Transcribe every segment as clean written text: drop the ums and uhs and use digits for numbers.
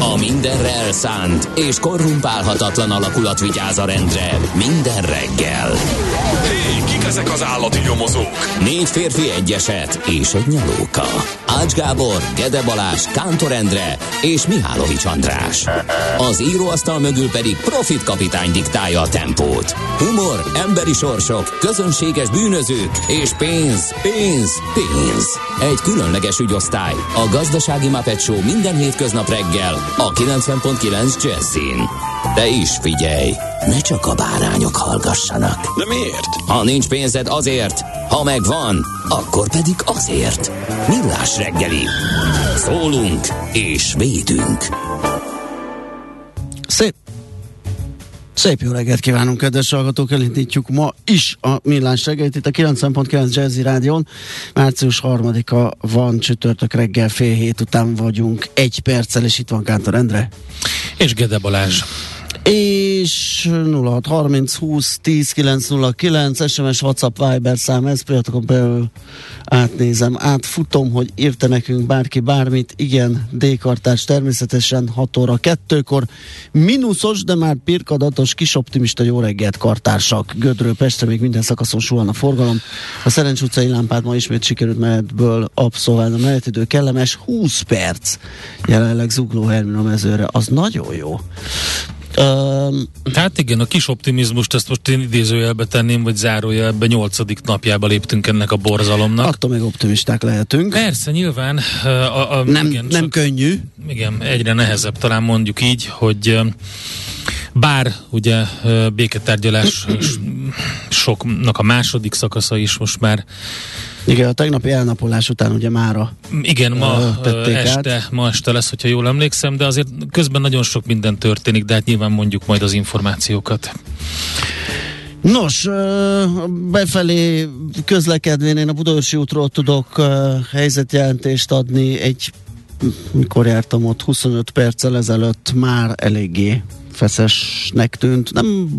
A mindenre elszánt és korrumpálhatatlan alakulat vigyáz a rendre minden reggel. Hé, kik ezek az állati nyomozók? Négy férfi, egy eset és egy nyalóka. Ács Gábor, Gede Balázs, Kántor Endre és Mihálovics András. Az íróasztal mögül pedig Profit kapitány diktálja a tempót. Humor, emberi sorsok, közönséges bűnözők és pénz, pénz, pénz. Egy különleges ügyosztály, a Gazdasági Muppet Show minden hétköznap reggel a 90.9 Jazzin. De is figyelj, ne csak a bárányok hallgassanak. De miért? Ha nincs pénzed, azért, ha megvan, akkor pedig azért. Millás reggeli. Szólunk és védünk. Szép jó reggelt kívánunk, kedves hallgatók! Elindítjuk ma is a Millás reggelit itt a 90.9 Jazzy Rádión. Március 3-a van, csütörtök reggel, 6:30 után vagyunk egy perccel, és itt van Kántor Endre. És Gede Balázs. És 0630 20 10 909, SMS, WhatsApp, Viber szám, ez pillanatokon belül átnézem, átfutom, hogy írta nekünk bárki bármit. Igen, D-kartárs természetesen 6 óra 2-kor. Minuszos, de már pirkadatos kis optimista jó reggelt kartársak. Gödről Pestre még minden szakaszon suhan a forgalom. A Szerencs utcai lámpát ma ismét sikerült menetből abszolválni. A menetidő kellemes 20 perc. Jelenleg Zugló Hermina Mezőre, az nagyon jó. Hát igen, a kis optimizmust, ezt most én idézőjelbe tenném, vagy zárójelbe, 8. napjába léptünk ennek a borzalomnak. Attól még optimisták lehetünk. Persze, nyilván. Nem könnyű. Igen, egyre nehezebb, talán mondjuk így, hogy bár ugye béketárgyalás soknak a második szakasza is most már. Igen, a tegnapi elnapolás után ugye mára. Igen, ma este lesz, hogyha jól emlékszem, de azért közben nagyon sok minden történik, de hát nyilván mondjuk majd az információkat. Nos, befelé közlekedvén én a Budaörsi útról tudok helyzetjelentést adni. Mikor jártam ott 25 perccel ezelőtt, már eléggé feszesnek tűnt.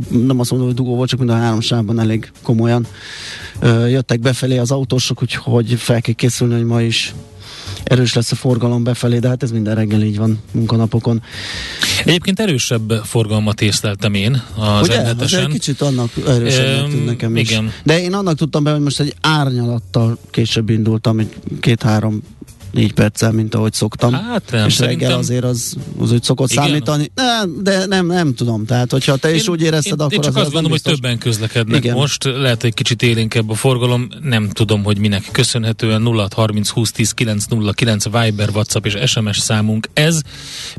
Nem azt mondom, hogy dugó volt, csak mind a három sávban elég komolyan jöttek befelé az autósok, úgyhogy fel kell készülni, hogy ma is erős lesz a forgalom befelé, de hát ez minden reggel így van munkanapokon. Egyébként erősebb forgalmat észleltem én az M7-esen. Egy kicsit annak erősebbnek tűnt nekem is. Igen. De én annak tudtam be, hogy most egy árnyalattal később indultam, egy 2-3-4 perccel, mint ahogy szoktam. Hát nem, és reggel azért az úgy szokott, igen, számítani. Nem tudom. Tehát, hogyha te is úgy érezted, akkor én csak azt gondolom, hogy többen közlekednek, igen, most. Lehet, hogy kicsit élénkebb a forgalom. Nem tudom, hogy minek köszönhetően. 0630 20 10 909 Viber, WhatsApp és SMS számunk ez.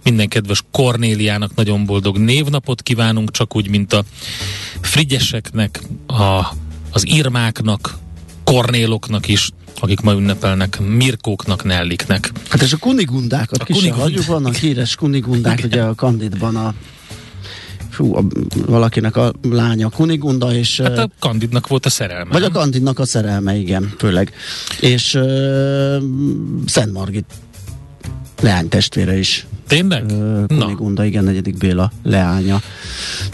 Minden kedves Kornéliának nagyon boldog névnapot kívánunk, csak úgy, mint a Frigyeseknek, az Irmáknak, Kornéloknak is, akik ma ünnepelnek, Mirkóknak, Nelliknek. Hát és a Kunigundákat ki se hagyjuk, vannak híres Kunigundák, igen, ugye a Kandidban valakinek a lánya Kunigunda, és... Hát a Kandidnak volt a szerelme. Vagy a Kandidnak a szerelme, igen, főleg. És Szent Margit leánytestvére is. Tényleg? Kunigunda, igen, negyedik Béla leánya.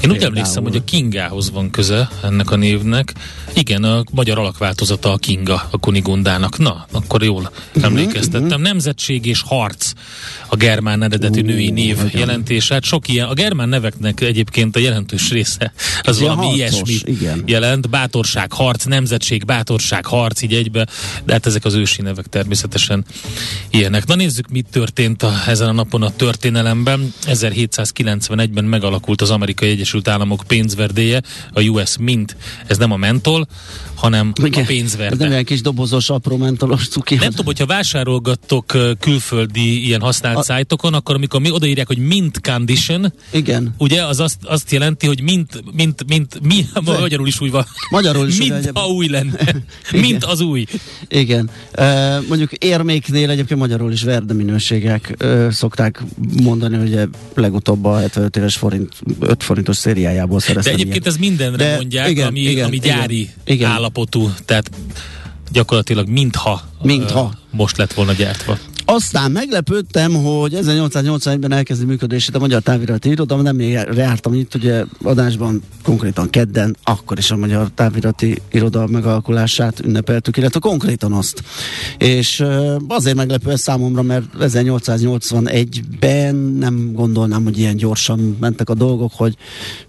Én úgy emlékszem, hogy a Kingához van köze ennek a névnek. Igen, a magyar alakváltozata a Kinga a Kunigundának. Na, akkor jól emlékeztettem. Nemzetség és harc a germán eredeti női név jelentését. Sok ilyen, a germán neveknek egyébként a jelentős része az valami ilyesmi jelent. Bátorság, harc, nemzetség, bátorság, harc, így egybe. De hát ezek az ősi nevek természetesen ilyenek. Na nézzük, mit történt ezen a napon a történelemben. 1791-ben megalakult az Amerikai Egyesült Államok pénzverdéje, a US Mint. Ez nem a mentol, hanem igen, a pénzverte. Ez nem egy kis dobozos, apró mentolos cuki. Nem tudom, hogyha vásárolgattok külföldi ilyen használt szájtokon, akkor amikor mi odaírják, hogy mint condition, igen, ugye, az azt jelenti, hogy magyarul is új van. Magyarul is mint a új lenne. Mint az új. Igen. Mondjuk érméknél egyébként magyarul is verde minőségek szokták mondani, hogy legutóbb a 75 éves forint, 5 forintos szériájából szereztem. De egyébként ilyen. Ez mindenre de mondják, igen, ami gyári igen. állapotú, tehát gyakorlatilag mintha most lett volna gyártva. Aztán meglepődtem, hogy 1881-ben elkezdi működését a Magyar Távirati Iroda, nem jártam itt, ugye adásban konkrétan kedden, akkor is a Magyar Távirati Iroda megalkulását ünnepeltük, illetve konkrétan azt. És azért meglepő ez számomra, mert 1881-ben nem gondolnám, hogy ilyen gyorsan mentek a dolgok, hogy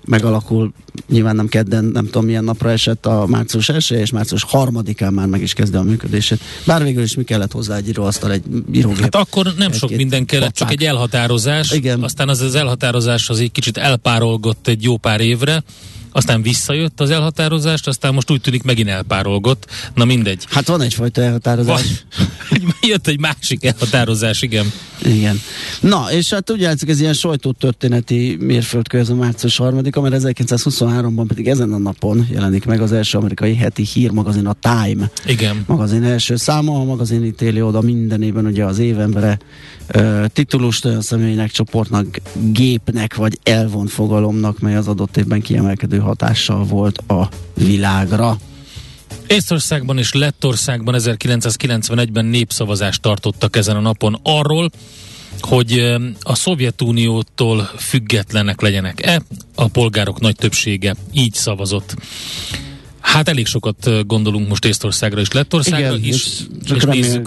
megalakul, nyilván nem kedden, nem tudom milyen napra esett a március 1 és március 3-án már meg is kezdi a működését. Bár végül is mi kellett hozzá egy íróasztal, egy írógép. Hát akkor nem sok minden kellett, csak egy elhatározás. Igen. Aztán az elhatározás az egy kicsit elpárolgott egy jó pár évre, aztán visszajött az elhatározást, aztán most úgy tűnik megint elpárolgott. Na mindegy. Hát van egyfajta elhatározás. Jött egy másik elhatározás, igen. Igen. Na, és hát úgy látszik, ez ilyen sajtótörténeti mérföldkő ez a március 3-a, mert 1923-ban pedig ezen a napon jelenik meg az első amerikai heti hírmagazin, a Time. Igen. Magazin első száma, a magazin ítéli oda minden évben ugye az évembere titulust olyan személynek, csoportnak, gépnek vagy elvont fogalomnak, mely az adott évben kiemelkedő hatással volt a világra. Észtországban és Lettországban 1991-ben népszavazást tartottak ezen a napon arról, hogy a Szovjetuniótól függetlenek legyenek-e, a polgárok nagy többsége így szavazott. Hát elég sokat gondolunk most Észtországra és Lettországra is. Csak remélni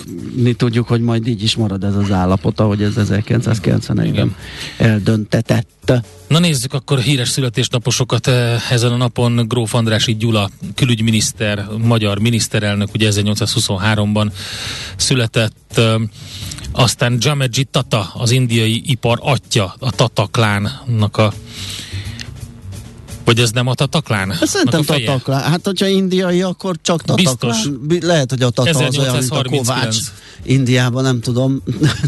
tudjuk, hogy majd így is marad ez az állapot, ahogy ez 1991-ben eldöntetett. Na nézzük akkor híres születésnaposokat ezen a napon. Gróf Andrássy Gyula, külügyminiszter, magyar miniszterelnök, ugye 1823-ban született. Aztán Jamsedji Tata, az indiai ipar atya, a Tata klánnak a... Vagy ez nem a Tataklán? Szerintem Tataklán. Hát, hogyha indiai, akkor csak Tataklán. Lehet, hogy a Tata az olyan, mint a Kovács. Indiában, nem tudom.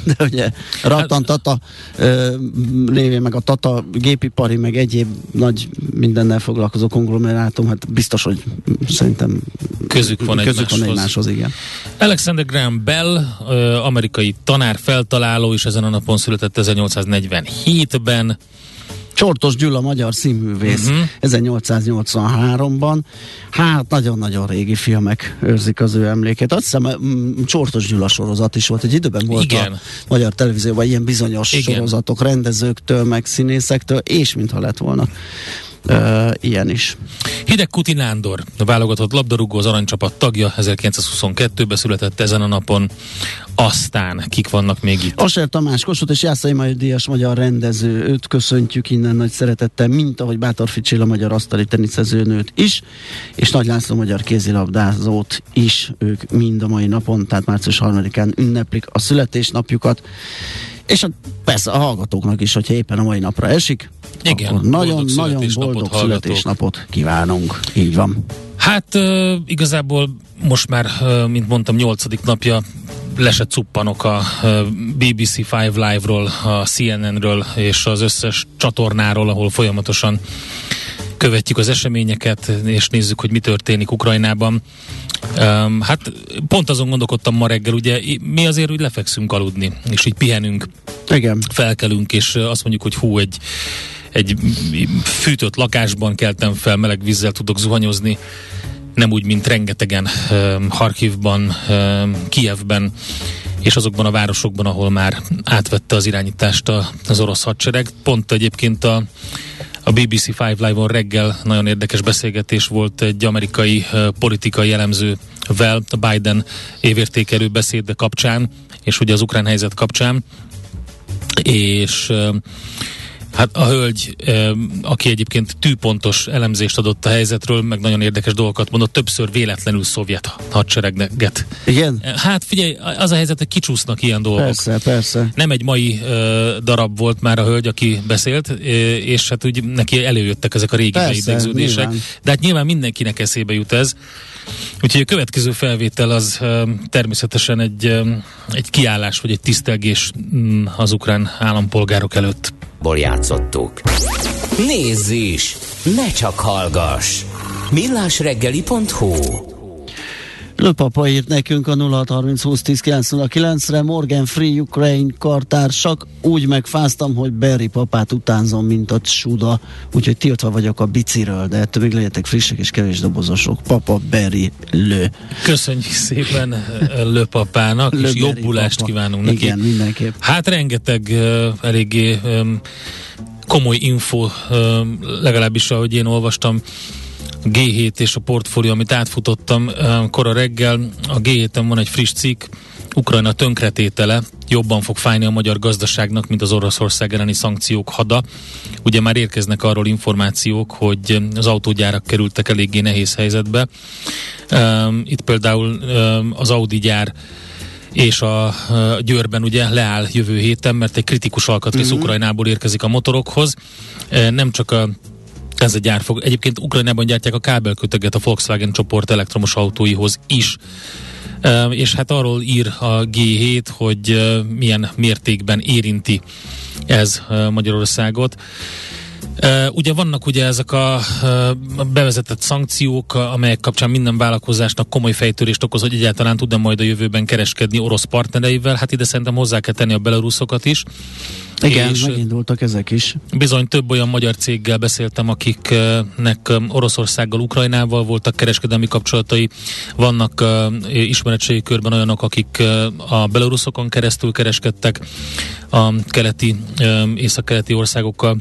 De ugye Ratan Tata lévén, meg a Tata gépipari, meg egyéb nagy mindennel foglalkozó konglomerátum, hát biztos, hogy szerintem közük van egymáshoz. Igen. Alexander Graham Bell, amerikai tanár, feltaláló, és ezen a napon született 1847-ben. Csortos Gyula, magyar színművész 1883-ban. Hát nagyon-nagyon régi filmek őrzik az ő emlékét. Azt hiszem, Csortos Gyula sorozat is volt. Egy időben volt a Magyar Televízióban ilyen bizonyos sorozatok rendezőktől, meg színészektől, és mintha lett volna ilyen is. Hidegkuti Nándor, a válogatott labdarúgó, az aranycsapat tagja, 1922-ben született ezen a napon. Aztán kik vannak még itt? Aser Tamás, Kossuth és Jászai Majdíjas magyar rendező, őt köszöntjük innen nagy szeretettel, mint ahogy Bátorfi Csilla magyar asztali teniszezőnőt is, és Nagy László magyar kézilabdázót is, ők mind a mai napon, tehát március 3-án ünneplik a születésnapjukat. És hát persze a hallgatóknak is, hogyha éppen a mai napra esik, igen, akkor nagyon-nagyon boldog születésnapot kívánunk. Így van. Hát igazából most már, mint mondtam, 8. napja le se cuppanok a BBC Five Live-ról, a CNN-ről és az összes csatornáról, ahol folyamatosan követjük az eseményeket, és nézzük, hogy mi történik Ukrajnában. Hát pont azon gondolkodtam ma reggel, ugye mi azért úgy lefekszünk aludni, és így pihenünk, igen, felkelünk, és azt mondjuk, hogy hú, egy fűtött lakásban keltem fel, meleg vízzel tudok zuhanyozni, nem úgy, mint rengetegen Harkivban, Kijevben, és azokban a városokban, ahol már átvette az irányítást az orosz hadsereg. Pont egyébként a BBC Five Live-on reggel nagyon érdekes beszélgetés volt egy amerikai politikai elemzővel a Biden évértékelő beszéde kapcsán, és ugye az ukrán helyzet kapcsán, és Hát a hölgy, aki egyébként tűpontos elemzést adott a helyzetről, meg nagyon érdekes dolgokat mondott, többször véletlenül szovjet hadsereget. Igen? Hát figyelj, az a helyzet, hogy kicsúsznak ilyen dolgok. Persze, persze. Nem egy mai darab volt már a hölgy, aki beszélt, és hát úgy neki előjöttek ezek a régi beidegződések. De hát nyilván mindenkinek eszébe jut ez. Úgyhogy a következő felvétel az természetesen egy kiállás, vagy egy tisztelgés az ukrán állampolgárok előtt. Játszottuk. Nézz is! Ne csak hallgass! millásreggeli.hu Löpapa írt nekünk a 0630 20 10 909-re. Morgan Free Ukraine kartársak, úgy megfáztam, hogy Barry papát utánzom, mint a csuda, úgyhogy tiltva vagyok a biciről, de ettől még legyetek frissek és kevés dobozosok. Papa Barry Lő. Köszönjük szépen Löpapának, és Barry jobbulást papa. Kívánunk neki. Igen, mindenképp. Hát rengeteg eléggé komoly info, legalábbis ahogy én olvastam, G7 és a portfólió, amit átfutottam kora reggel. A G7-en van egy friss cikk, Ukrajna tönkretétele jobban fog fájni a magyar gazdaságnak, mint az Oroszország elleni szankciók hada. Ugye már érkeznek arról információk, hogy az autógyárak kerültek eléggé nehéz helyzetbe. Itt például az Audi gyár és a Győrben ugye leáll jövő héten, mert egy kritikus alkatrész Ukrajnából érkezik a motorokhoz. Nem csak a ez a gyár fog. Egyébként Ukrajnában gyártják a kábelköteget a Volkswagen csoport elektromos autóihoz is. És hát arról ír a G7, hogy milyen mértékben érinti ez Magyarországot. Ugye vannak ugye ezek a bevezetett szankciók, amelyek kapcsán minden vállalkozásnak komoly fejtörést okoz, hogy egyáltalán tud-e majd a jövőben kereskedni orosz partnereivel. Hát ide szerintem hozzá kell tenni a beloruszokat is. Igen, megindultak ezek is. Bizony több olyan magyar céggel beszéltem, akiknek Oroszországgal, Ukrajnával voltak kereskedelmi kapcsolatai. Vannak ismeretségi körben olyanok, akik a beloruszokon keresztül kereskedtek a keleti, északkeleti országokkal.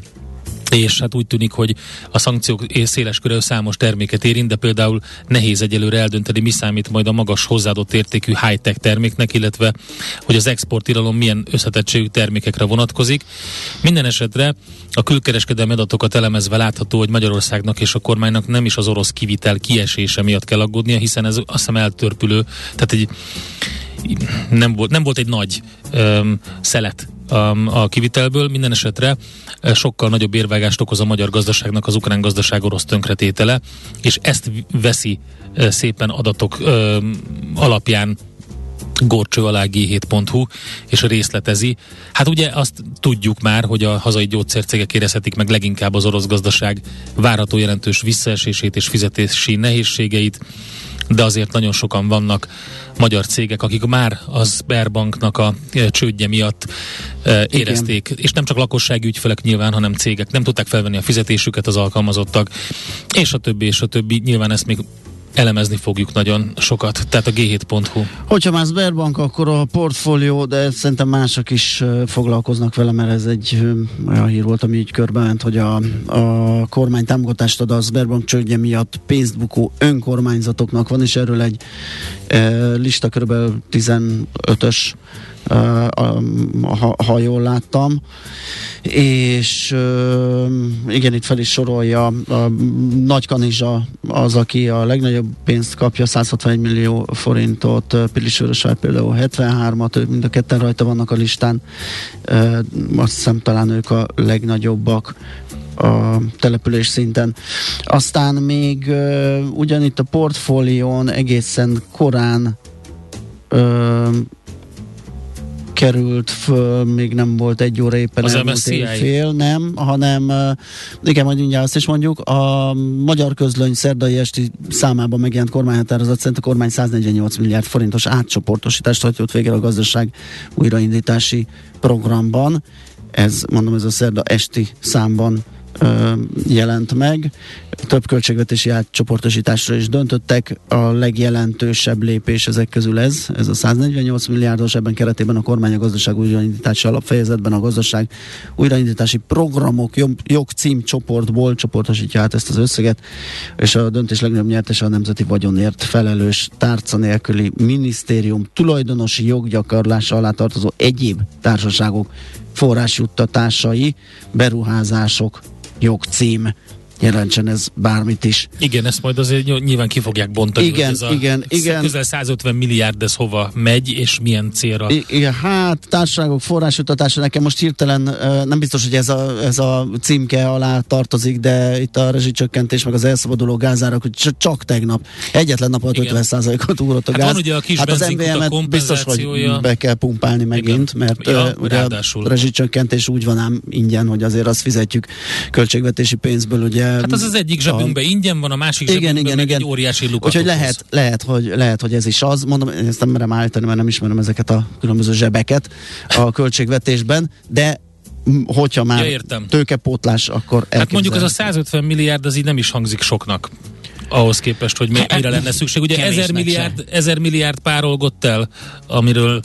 És hát úgy tűnik, hogy a szankciók széles körű számos terméket érint, de például nehéz egyelőre eldönteni, mi számít majd a magas hozzáadott értékű high-tech terméknek, illetve hogy az exporttilalom milyen összetettségű termékekre vonatkozik. Minden esetre a külkereskedelmi adatokat elemezve látható, hogy Magyarországnak és a kormánynak nem is az orosz kivitel kiesése miatt kell aggódnia, hiszen ez azt hiszem eltörpülő, tehát nem volt egy nagy szelet a kivitelből. Minden esetre sokkal nagyobb érvágást okoz a magyar gazdaságnak az ukrán gazdaság orosz tönkretétele, és ezt veszi szépen adatok alapján górcső alá g7.hu, és részletezi. Hát ugye azt tudjuk már, hogy a hazai gyógyszercégek érezhetik meg leginkább az orosz gazdaság várható jelentős visszaesését és fizetési nehézségeit, de azért nagyon sokan vannak magyar cégek, akik már a Sberbanknak a csődje miatt érezték, igen. És nem csak lakossági ügyfelek nyilván, hanem cégek nem tudták felvenni a fizetésüket az alkalmazottak, és a többi, nyilván ezt még elemezni fogjuk nagyon sokat, tehát a g7.hu. Hogyha már Sberbank, akkor a portfólió, de szerintem mások is foglalkoznak vele, mert ez egy olyan hír volt, ami így körbement, hogy a kormány támogatást ad a Sberbank csődje miatt pénzt bukó önkormányzatoknak. Van is erről egy lista, körülbelül 15-ös, ha jól láttam, és igen, itt fel is sorolja Nagy Kanizsa az, aki a legnagyobb pénzt kapja, 161 millió forintot, Pilisvörösvár például 73-at, mind a ketten rajta vannak a listán, azt hiszem talán ők a legnagyobbak a település szinten. Aztán még ugyanitt a portfólión egészen korán került föl, még nem volt egy óra éppen elmúlt éjfél, nem, hanem, igen, majd mindjárt azt is mondjuk, a Magyar Közlöny szerdai esti számában megjelent kormányhatározat szerint a kormány 148 milliárd forintos átcsoportosítást hajtott végre a gazdaság újraindítási programban. Ez, mondom, ez a szerda esti számban jelent meg. Több költségvetési átcsoportosításra is döntöttek. A legjelentősebb lépés ezek közül ez a 148 milliárdos, ebben keretében a kormány a gazdaság újraindítási alapfejezetben a gazdaság újraindítási programok jogcímcsoportból csoportosítja át ezt az összeget, és a döntés legnagyobb nyertese a nemzeti vagyonért felelős tárca nélküli minisztérium tulajdonosi joggyakorlása alá tartozó egyéb társaságok forrásjuttatásai, beruházások, jogcím. Jelentsen ez bármit is. Igen, ezt majd azért nyilván ki fogják bontani. Igen. Közel 150 milliárd ez hova megy, és milyen célra. Igen, hát társaságok forrásutatása nekem most hirtelen, nem biztos, hogy ez a címke alá tartozik, de itt a rezsicsökkentés, meg az elszabaduló gázárak, hogy csak tegnap. Egyetlen nap alatt 50%-ot ugrott a gáz. Hát van ugye a kis benzinkúta biztos, hogy be kell pumpálni megint, mert ugye a rezsicsökkentés úgy van ám ingyen, hogy azért azt fizetjük költségvetési pénzből, ugye. Hát az egyik zsebünkben ingyen van, a másik zsebünkben egy óriási lukat. Úgyhogy lehet, hogy ez is az. Mondom, én ezt nem merem állítani, mert nem ismerem ezeket a különböző zsebeket a költségvetésben, de hogyha már tőkepótlás, akkor elképzelhető. Hát mondjuk az a 150 milliárd, az így nem is hangzik soknak ahhoz képest, hogy mire lenne szükség. Ugye 1000 milliárd párolgott el, amiről...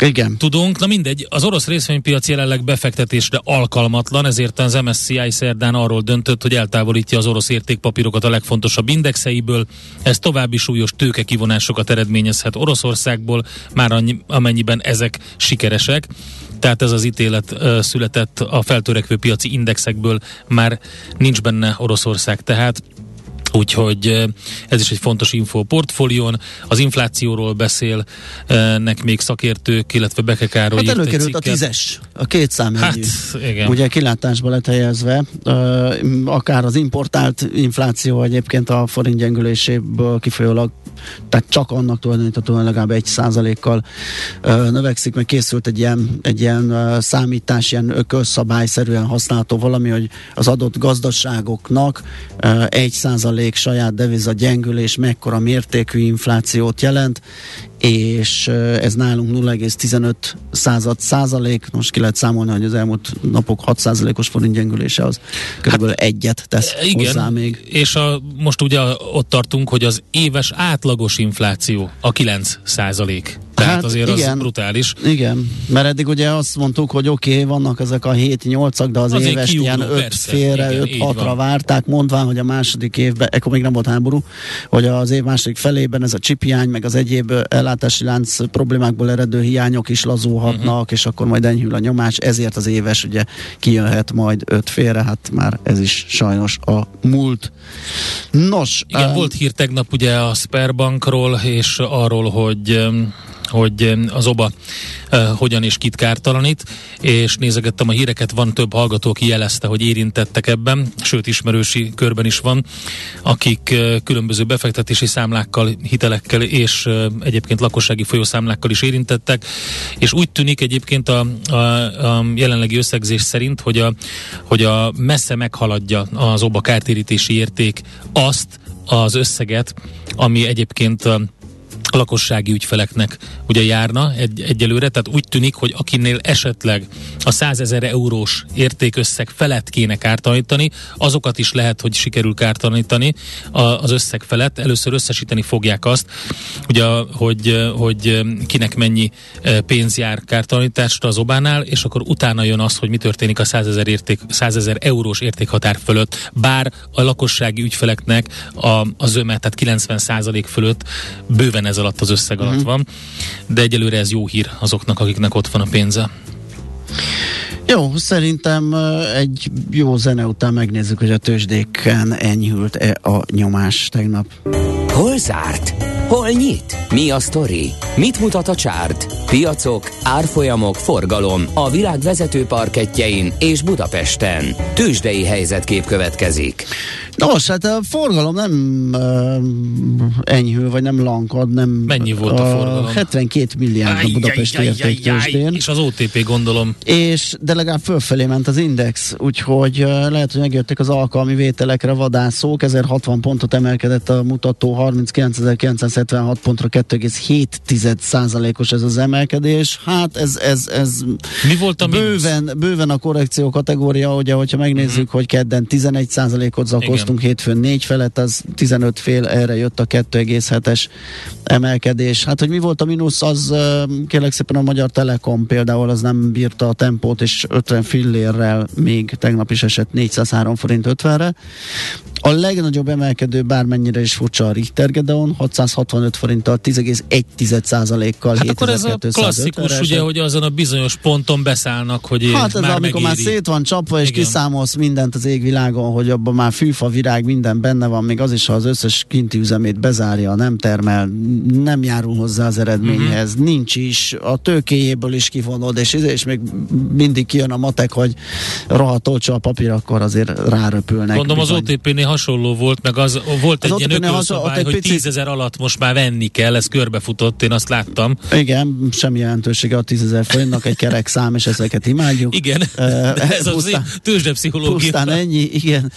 Igen. Tudunk, na mindegy, az orosz részvénypiac jelenleg befektetésre alkalmatlan, ezért az MSCI szerdán arról döntött, hogy eltávolítja az orosz értékpapírokat a legfontosabb indexeiből, ez további súlyos tőkekivonásokat eredményezhet Oroszországból, már amennyiben ezek sikeresek. Tehát ez az ítélet született, a feltörekvő piaci indexekből már nincs benne Oroszország, tehát úgyhogy ez is egy fontos info a portfólión. Az inflációról beszélnek még szakértők, illetve Beke Károly írt egy cikket. Hát előkerült a 10-es, a két számjegyű. Hát, ugye kilátásba lett helyezve, akár az importált infláció egyébként a forint gyengüléséből kifolyólag, tehát csak annak tulajdoníthatóan legalább 1%-kal növekszik, meg készült egy ilyen számítás, ilyen ökölszabályszerűen használható valami, hogy az adott gazdaságoknak 1% saját deviza gyengülés mekkora mértékű inflációt jelent, és ez nálunk 0,15%, most ki lehet számolni, hogy az elmúlt napok 6%-os forint gyengülése az körülbelül egyet tesz hozzá még. És most ugye ott tartunk, hogy az éves átlagos infláció a 9%. Tehát hát azért igen, az brutális. Igen, mert eddig ugye azt mondtuk, hogy oké, vannak ezek a 7-8-ak, de az éves ilyen 5-6-ra várták, mondván, hogy a második évben, ekkor még nem volt háború, hogy az év második felében ez a csiphiány, meg az egyéb ellátási lánc problémákból eredő hiányok is lazulhatnak, és akkor majd enyhül a nyomás, ezért az éves ugye kijönhet majd 5-re, hát már ez is sajnos a múlt. Nos. Igen, volt hír tegnap ugye a Sberbankról, és arról, hogy az OBA hogyan és kit kártalanít, és nézegettem a híreket, van több hallgató, aki jelezte, hogy érintettek ebben, sőt ismerősi körben is van, akik különböző befektetési számlákkal, hitelekkel és egyébként lakossági folyószámlákkal is érintettek, és úgy tűnik egyébként a jelenlegi összegzés szerint, hogy a messze meghaladja az OBA kártérítési érték azt az összeget, ami egyébként a lakossági ügyfeleknek ugye járna egyelőre, tehát úgy tűnik, hogy akinél esetleg a 100 000 eurós értékösszeg felett kéne kártalanítani, azokat is lehet, hogy sikerül kártalanítani az összeg felett. Először összesíteni fogják azt, ugye, hogy kinek mennyi pénz jár kártalanításra az OBA-nál, és akkor utána jön az, hogy mi történik a 100 000 eurós értékhatár fölött, bár a lakossági ügyfeleknek a zöme, tehát 90% fölött bőven ez alatt az összeg alatt van, de egyelőre ez jó hír azoknak, akiknek ott van a pénze. Jó, szerintem egy jó zene után megnézzük, hogy a tőzsdéken enyhült-e a nyomás tegnap. Hol zárt? Hol nyit? Mi a sztori? Mit mutat a csárt? Piacok, árfolyamok, forgalom a világ vezető parkettjein és Budapesten. Tőzsdei helyzetkép következik. Nos, hát a forgalom nem enyhül, vagy nem lankad, nem... Mennyi volt a forgalom? 72 milliárd a budapesti értéktőzsdén. És az OTP, gondolom. De legalább fölfelé ment az index, úgyhogy lehet, hogy megjöttek az alkalmi vételekre vadászók. 1060 pontot emelkedett a mutató, 39.976 pontra 2,7%-os ez az emelkedés. Hát ez mi volt a bőven a korrekció kategória, ugye, hogyha megnézzük, hogy kedden 11%-ot zakoztunk, hétfőn 4 felett, az 15 fél, erre jött a 2,7-es emelkedés. Hát, hogy mi volt a mínusz, az kérlek szépen a Magyar Telekom például, az nem bírta a tempót, és 50 fillérrel még tegnap is esett 403 forint 50-re. A legnagyobb emelkedő, bármennyire is furcsa, a Richter Gedeon, 665 forinttal 10,1%-kal. Hát akkor ez a klasszikus, ugye, hogy azon a bizonyos ponton beszállnak, hogy hát ez már amikor megéri. Már szét van csapva, és igen, kiszámolsz mindent az égvilágon, hogy abban már fűfa, virág, minden benne van, még az is, ha az összes kinti üzemét bezárja, nem termel, nem járul hozzá az eredményhez, mm-hmm, nincs is, a tőkéjéből is kivonod, és még mindig kijön a matek, hogy rohadt olcsó a papír, akkor azért ráröpülnek. Gondolom az OTP-nél hasonló volt, meg az volt az egy ilyen ökölszabály, hogy 10 000 alatt most már venni kell, ez körbefutott, én azt láttam. Igen, semmi jelentősége a 10 000 forintnak, egy kerek szám, és ezeket imádjuk. Igen, ez pusztán, az tőzsdepszichológia. Pusztán ennyi, igen.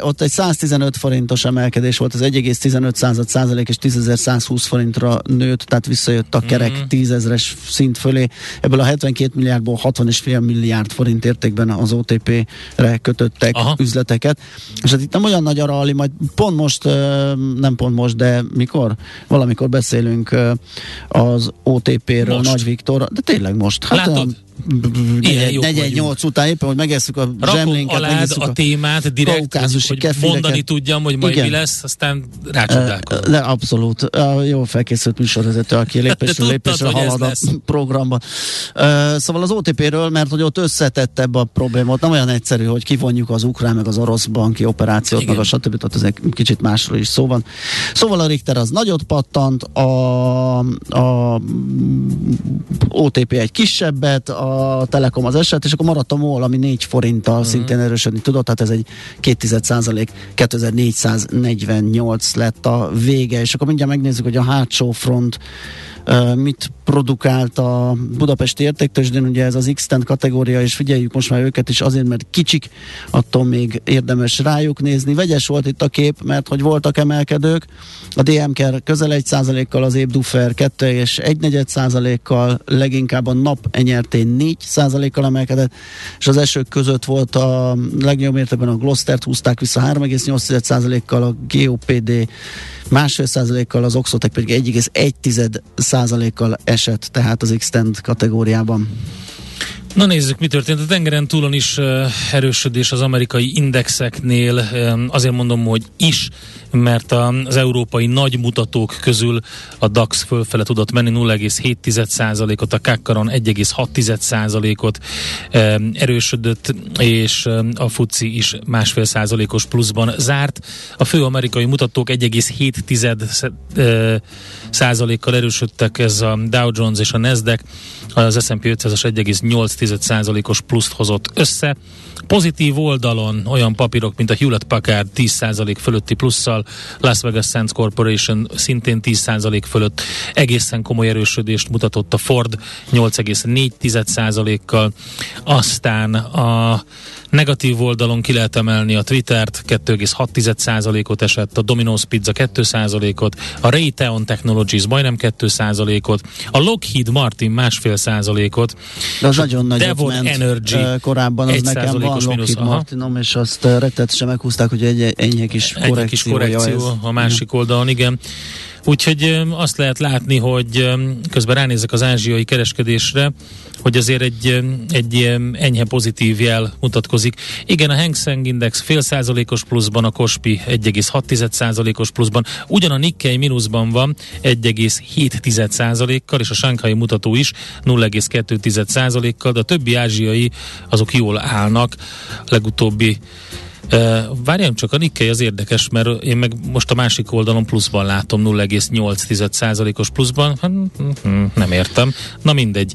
Ott egy 115 forintos emelkedés volt, az 1,15% és 10.120 forintra nőtt, tehát visszajött a kerek 10 000-es szint fölé. Ebből a 72 milliárdból 60,5 milliárd forint értékben az OTP-re kötöttek, aha, üzleteket. És hát itt nem olyan nagy a ralli, majd pont most, nem pont most, de mikor? Valamikor beszélünk az OTP-ről, Nagy Viktorra, de tényleg most. Hát látod? 4-8 után éppen, hogy megesszük a zsemlénket, megesszük a témát, direkt, hogy mondani tudjam, hogy majd mi lesz, aztán rácsodálkozom. De abszolút. Jól felkészült műsorvezető, aki lépésről lépésre halad a programban. Szóval az OTP-ről, mert hogy ott összetettebb a problémát, nem olyan egyszerű, hogy kivonjuk az ukrán, meg az orosz banki operációt, igen, meg a stb. Tehát ezek kicsit másról is szó van. Szóval a Richter az nagyot pattant, a OTP egy kisebbet, a Telekom az eset, és akkor maradt a MOL, ami 4 forinttal szintén erősödni tudott, tehát ez egy 0,2%, 2448 lett a vége, és akkor mindjárt megnézzük, hogy a hátsó front mit produkált a budapesti értéktőzsdén, ugye ez az X-Tent kategória, és figyeljük most már őket is azért, mert kicsik, attól még érdemes rájuk nézni. Vegyes volt itt a kép, mert hogy voltak emelkedők, a DMK közel 1%-kal, az Ébdufer 2,1%-kal, leginkább a Nap NRT 4%-kal emelkedett, és az esők között volt a legnagyobb értékben a Gloster-t húzták vissza 3,8%-kal, a GOPD 1,5%-kal, az Oxotec pedig 1,1%-kal esett, tehát az Extend kategóriában. Na nézzük, mi történt. A tengeren túlon is erősödés az amerikai indexeknél. Azért mondom, hogy is, mert az európai nagy mutatók közül a DAX fölfele tudott menni 0,7%-ot, a CAC-on 1,6%-ot erősödött, és a FUCI is 1,5%-os pluszban zárt. A fő amerikai mutatók 1,7%-kal erősödtek, ez a Dow Jones és a Nasdaq, az S&P 500-as 1,8%-os pluszt hozott össze. Pozitív oldalon olyan papírok, mint a Hewlett-Packard 10% fölötti plusszal, Las Vegas Sands Corporation szintén 10% fölött, egészen komoly erősödést mutatott a Ford 8,4%-kal, aztán a negatív oldalon ki lehet emelni a Twittert, 2,6%-ot esett, a Domino's Pizza 2%-ot, a Raytheon Technologies majdnem 2%-ot, a Lockheed Martin 1,5%-ot, de az nagyon nagyot ment korábban, az nekem van Lockheed Martinom, és azt rettetesen meghúzták, hogy egy kis korrekció a másik oldalon, igen. Úgyhogy azt lehet látni, hogy közben ránézek az ázsiai kereskedésre, hogy azért egy enyhe pozitív jel mutatkozik. Igen, a Hang Seng Index 0,5%-os pluszban, a Kospi 1,6%-os pluszban, ugyan a Nikkei mínuszban van 1,7%-kal, és a Shanghai mutató is 0,2%-kal, de a többi ázsiai azok jól állnak, legutóbbi. Várjam csak, a Nikkei az érdekes, mert én meg most a másik oldalon pluszban látom, 0,8%-os pluszban, hát, nem értem. Na mindegy.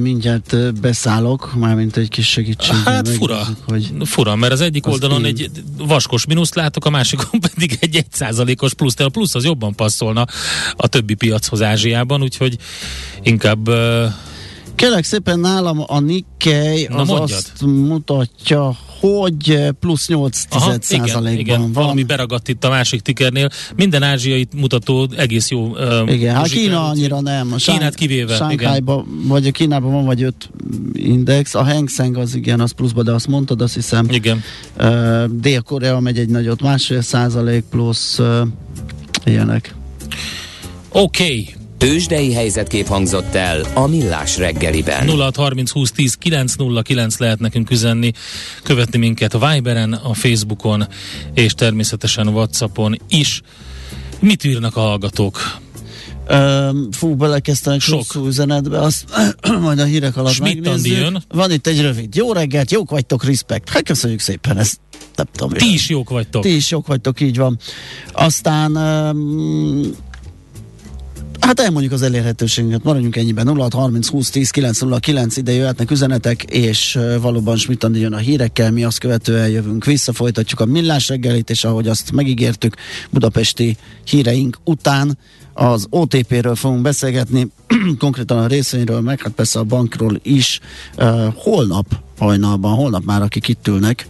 Mindjárt beszállok, mármint egy kis segítség. Hát fura, fura, mert az egyik oldalon egy vaskos mínuszt látok, a másikon pedig egy 1%-os plusz, de a plusz az jobban passzolna a többi piachoz Ázsiában, úgyhogy inkább... Kérlek szépen, nálam a Nikkei az azt mutatja, hogy plusz 8%-ban van. Valami beragadt itt a másik tikernél. Minden ázsiai mutató egész jó. Igen, hát Kína annyira nem. Kínát kivéve. Shanghaiban, vagy a Kínában van vagy 5 index. A Hang Seng az igen, az pluszba, de azt mondtad, azt hiszem. Igen. Dél-Korea megy egy nagyot, 1,5% plusz ilyenek. Oké. Tőzsdei helyzetkép hangzott el a Millás reggeliben. 0630 20 10 909 lehet nekünk üzenni, követni minket a Viberen, a Facebookon és természetesen Whatsappon is. Mit írnak a hallgatók? Belekezdtenek sok üzenetbe, azt majd a hírek alatt megnézzük. Van itt egy rövid. Jó reggelt, jók vagytok, respekt. Hát köszönjük szépen, ezt nem tudom. Ti is jók vagytok. Ti is jók vagytok, így van. Aztán hát elmondjuk az elérhetőségünket, maradjunk ennyiben. 0630 20 10 909 ide jöhetnek üzenetek, és valóban Schmidt-Andi jön a hírekkel, mi azt követően jövünk vissza, folytatjuk a Millás reggelit, és ahogy azt megígértük, budapesti híreink után az OTP-ről fogunk beszélgetni, konkrétan a részvényről, meg hát persze a bankról is. Holnap már akik itt ülnek,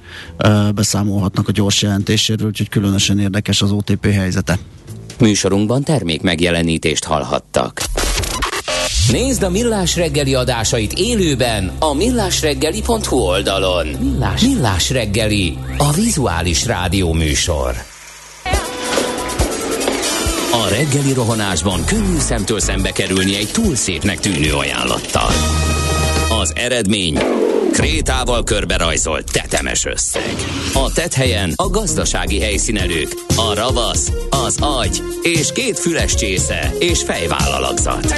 beszámolhatnak a gyors jelentéséről, úgyhogy különösen érdekes az OTP helyzete. Műsorunkban termék megjelenítést hallhattak. Nézd a Millás reggeli adásait élőben a millásreggeli.hu oldalon. Millás reggeli, a vizuális rádió műsor. A reggeli rohanásban könnyű szemtől szembe kerülni egy túl szépnek tűnő ajánlattal. Az eredmény... krétával körberajzolt tetemes összeg. A tetthelyen a gazdasági helyszínelők, a ravasz, az agy és két füles csésze és fejvállalakzat.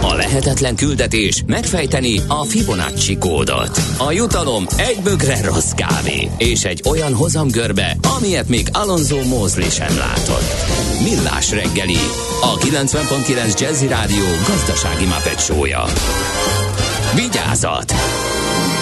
A lehetetlen küldetés megfejteni a Fibonacci kódot. A jutalom egy bögre rossz kávé és egy olyan hozamgörbe, amilyet még Alonso Mosley sem látott. Millás reggeli, a 90.9 Jazzy Rádió gazdasági Muppet show-ja. Vigyázat!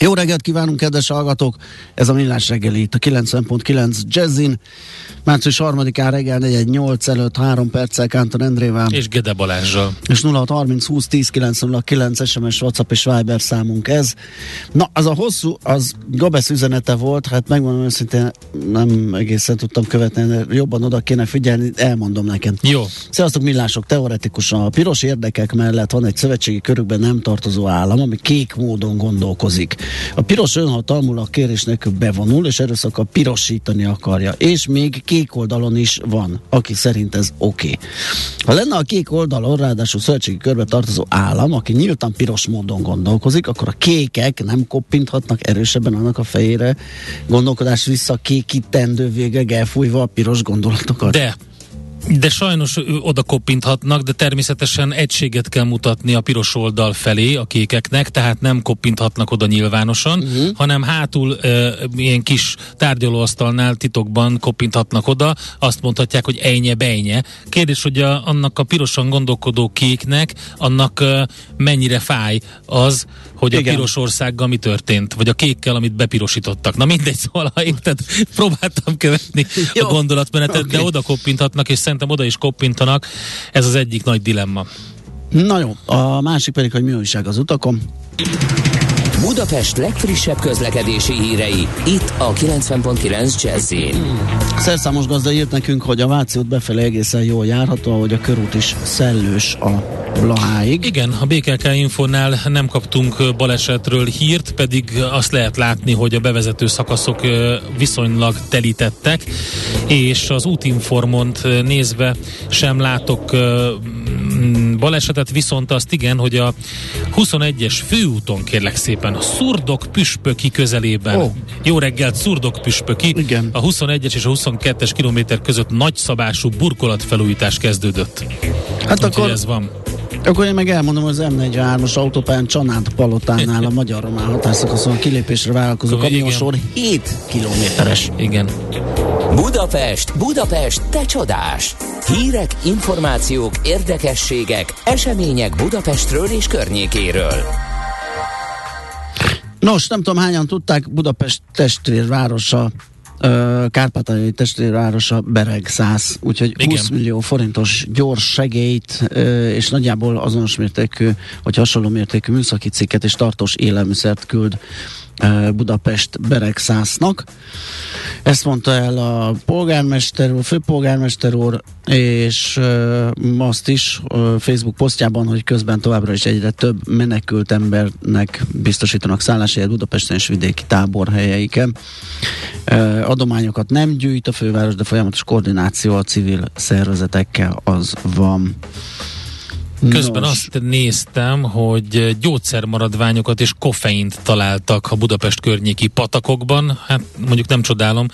Jó reggelt kívánunk, kedves hallgatók! Ez a Millás reggeli itt a 90.9 Jazzin. Március 3-án reggel 4-8 előtt 3 perccel Kántor Endrével és Gede Balázsral. És 0630 20 10 909 SMS, WhatsApp és Viber számunk ez. Na, az a hosszú, az Gabesz üzenete volt, hát megmondom őszintén, nem egészen tudtam követni, jobban oda kéne figyelni, elmondom nekem. Jó. Sziasztok, millások, teoretikusan a piros érdekek mellett van egy szövetségi körükben nem tartozó állam, ami kék módon gondolkozik. A piros önhatalmul a kérés nélkül bevonul, és erőszakkal pirosítani akarja. És még kék oldalon is van, aki szerint ez oké. Ha lenne a kék oldalon ráadásul szövetségi körbe tartozó állam, aki nyíltan piros módon gondolkozik, akkor a kékek nem koppinthatnak erősebben annak a fejére, gondolkodás visszakékítendő, végleg elfújva a piros gondolatokat. De sajnos oda koppinthatnak, de természetesen egységet kell mutatni a piros oldal felé a kékeknek, tehát nem koppinthatnak oda nyilvánosan, hanem hátul ilyen kis tárgyalóasztalnál titokban koppinthatnak oda, azt mondhatják, hogy ejnye-bejnye. Kérdés, hogy annak a pirosan gondolkodó kéknek, annak mennyire fáj az, hogy igen, a piros országgal mi történt, vagy a kékkel, amit bepirosítottak. Na mindegy, szóval tehát próbáltam követni a gondolatmenetet, okay, de oda koppinthatnak, és szerintem oda is koppintanak. Ez az egyik nagy dilemma. Na jó, a másik pedig, hogy mi újság az utakon. Budapest legfrissebb közlekedési hírei, itt a 90.9 Jazzy-n. Szerszámos gazda írt nekünk, hogy a Váci út befelé egészen jól járható, ahogy a körút is szellős a Blaháig. Igen, a BKK Infónál nem kaptunk balesetről hírt, pedig azt lehet látni, hogy a bevezető szakaszok viszonylag telítettek, és az útinformont nézve sem látok balesetet, viszont azt igen, hogy a 21-es főúton, kérlek szépen, a Szurdok-Püspöki közelében. Oh. Jó reggelt, Szurdok-Püspöki. Igen. A 21-es és a 22-es kilométer között nagyszabású burkolatfelújítás kezdődött. Hát úgyhogy ez van. Akkor én meg elmondom, az M43-os autópályán Csanád-Palotánál a magyar-román határszakaszon a kilépésre vállalkozó kamionsor 7 kilométeres. Igen. Budapest, Budapest, te csodás! Hírek, információk, érdekességek, események Budapestről és környékéről. Nos, nem tudom, hányan tudták, Budapest testvérvárosa kárpátaljai testvérvárosa bereg 100, úgyhogy igen. 20 millió forintos gyors segélyt és nagyjából azonos mértékű vagy hasonló mértékű műszaki cikket és tartós élelmiszert küld Budapest Beregszásznak. Ezt mondta el a polgármester úr, főpolgármester úr, és azt is Facebook posztjában, hogy közben továbbra is egyre több menekült embernek biztosítanak szálláshelyet Budapesten és vidéki táborhelyeiken. Adományokat nem gyűjt a főváros, de folyamatos koordináció a civil szervezetekkel az van. Közben azt néztem, hogy gyógyszermaradványokat és koffeint találtak a Budapest környéki patakokban. Hát mondjuk nem csodálom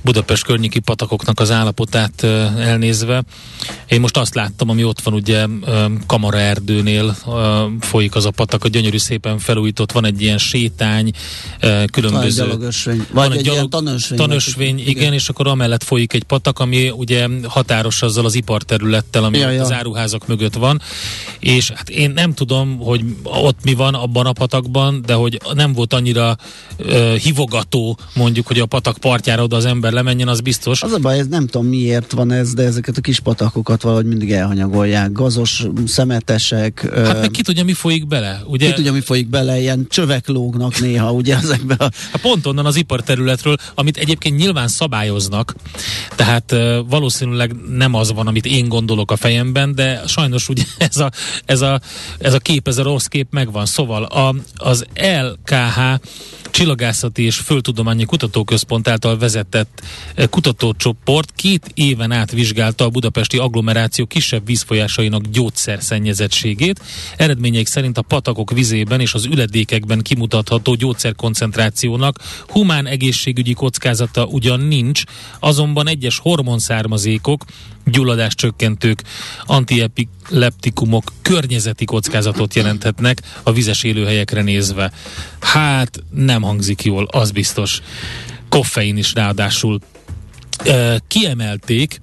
Budapest környéki patakoknak az állapotát elnézve. Én most azt láttam, ami ott van, ugye Kamaraerdőnél folyik az a patak, a gyönyörű szépen felújított, van egy ilyen sétány, különböző... Van egy tanösvény, igen, és akkor amellett folyik egy patak, ami ugye határos azzal az iparterülettel, ami az áruházak mögött van. És hát én nem tudom, hogy ott mi van abban a patakban, de hogy nem volt annyira hivogató, mondjuk, hogy a patak partjára oda az ember lemenjen, az biztos. Az a baj, nem tudom miért van ez, de ezeket a kis patakokat valahogy mindig elhanyagolják. Gazos, szemetesek. Hát meg ki tudja, mi folyik bele, ugye? Ki tudja, mi folyik bele, ilyen csövek lógnak néha, ugye ezekben a... Hát pont onnan az iparterületről, amit egyébként nyilván szabályoznak, tehát valószínűleg nem az van, amit én gondolok a fejemben, de sajnos ugye ez a rossz kép megvan. Szóval az LKH Csillagászati és Földtudományi Kutatóközpont által vezetett kutatócsoport 2 éven át vizsgálta a budapesti agglomeráció kisebb vízfolyásainak gyógyszerszennyezettségét. Eredményeik szerint a patakok vizében és az üledékekben kimutatható gyógyszerkoncentrációnak humán egészségügyi kockázata ugyan nincs, azonban egyes hormonszármazékok, gyulladáscsökkentők, antiepileptikumok környezeti kockázatot jelenthetnek a vizes élőhelyekre nézve. Hát nem hangzik jól, az biztos. Koffein is ráadásul. Kiemelték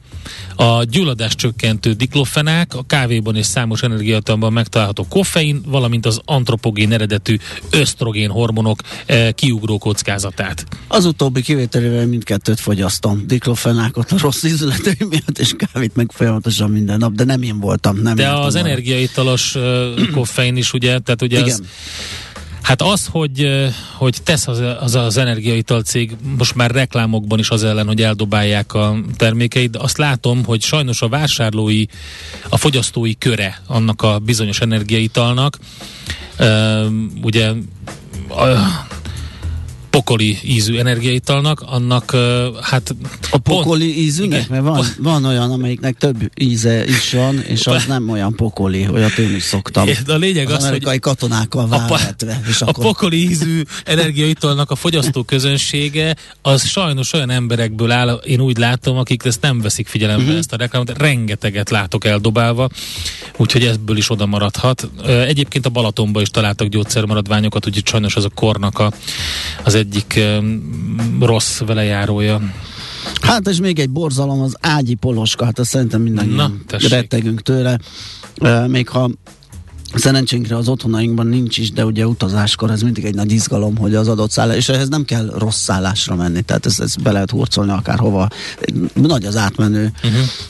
a gyulladáscsökkentő diklofenák, a kávében és számos energiatalban megtalálható koffein, valamint az antropogén eredetű ösztrogén hormonok kiugró kockázatát. Az utóbbi kivételével mindkettőt fogyasztom. Diklofenákat a rossz ízületeim miatt, és kávét meg folyamatosan minden nap, de nem én voltam. Nem de az energiaitalos koffein is, ugye? Tehát ugye igen. Hát az, hogy tesz az energiaital cég most már reklámokban is az ellen, hogy eldobálják a termékeit, de azt látom, hogy sajnos a vásárlói, a fogyasztói köre annak a bizonyos energiaitalnak, ugye pokoli ízű energiaitalnak, annak hát... A pokoli ízűnek? Igen. Mert van olyan, amelyiknek több íze is van, és az nem olyan pokoli, olyat én is szoktam. A lényeg az amerikai katonákkal válvetve. A pokoli ízű energiaitalnak a fogyasztó közönsége az sajnos olyan emberekből áll, én úgy látom, akik ezt nem veszik figyelembe, ezt a reklámot, rengeteget látok eldobálva, úgyhogy ebből is oda maradhat. Egyébként a Balatonban is találtak gyógyszermaradványokat, úgyhogy sajnos az a kornak az egyik rossz velejárója. Hát és még egy borzalom, az ágyi poloska, hát azt szerintem mindannyian rettegünk tőle, még ha szerencsénkre az otthonainkban nincs is, de ugye utazáskor ez mindig egy nagy izgalom, hogy az adott szállás, és ehhez nem kell rossz szállásra menni, tehát ezt be lehet hurcolni akárhova. Nagy az átmenő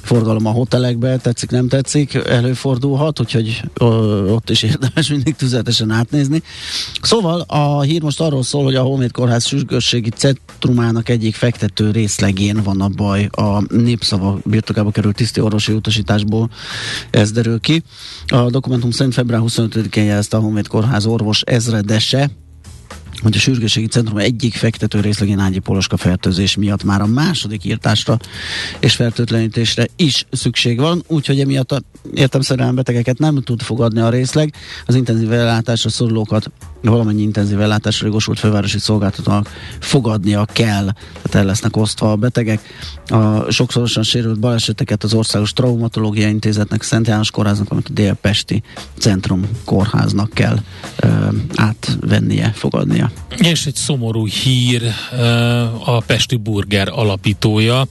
forgalom a hotelekbe, tetszik, nem tetszik, előfordulhat, úgyhogy ott is érdemes mindig tüzetesen átnézni. Szóval a hír most arról szól, hogy a Honvéd Kórház sürgősségi centrumának egyik fektető részlegén van a baj. A Népszava birtokába került tiszti orvosi utasításból ez derül ki. A dokumentum szerint február 25-én jelezte a Honvéd Kórház orvos ezredese, hogy a sürgősségi centrum egyik fektető részlegén ágyi poloska fertőzés miatt már a második írtásra és fertőtlenítésre is szükség van, úgyhogy emiatt értelemszerűen betegeket nem tud fogadni a részleg. Az intenzív ellátásra szorulókat valamennyi intenzív ellátásra jogosult fővárosi szolgáltatónak fogadnia kell, tehát el lesznek osztva a betegek. A sokszorosan sérült baleseteket az Országos Traumatológiai Intézetnek, Szent János Kórháznak, amit a Dél-Pesti Centrum Kórháznak kell átvennie, fogadnia. És egy szomorú hír, a Pesti Burger alapítója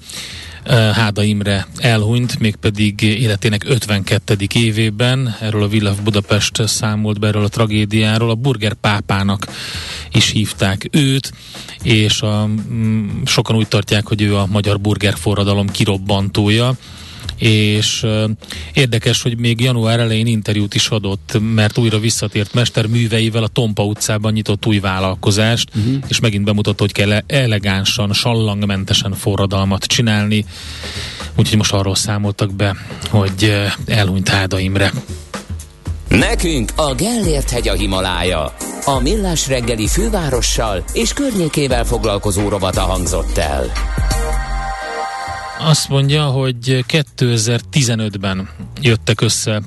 Háda Imre elhunyt, mégpedig életének 52. évében. Erről a Villa Budapest számolt be, erről a tragédiáról. A burger pápának is hívták őt, és sokan úgy tartják, hogy ő a magyar burger forradalom kirobbantója. És érdekes, hogy még január elején interjút is adott, mert újra visszatért mesterműveivel a Tompa utcában nyitott új vállalkozást, és megint bemutatta, hogy kell elegánsan, sallangmentesen forradalmat csinálni. Úgyhogy most arról számoltak be, hogy elhunyt Háda Imre. Nekünk a Gellért-hegy a Himalája. A Millás reggeli fővárossal és környékével foglalkozó rovata hangzott el. Azt mondja, hogy 2015-ben jöttek össze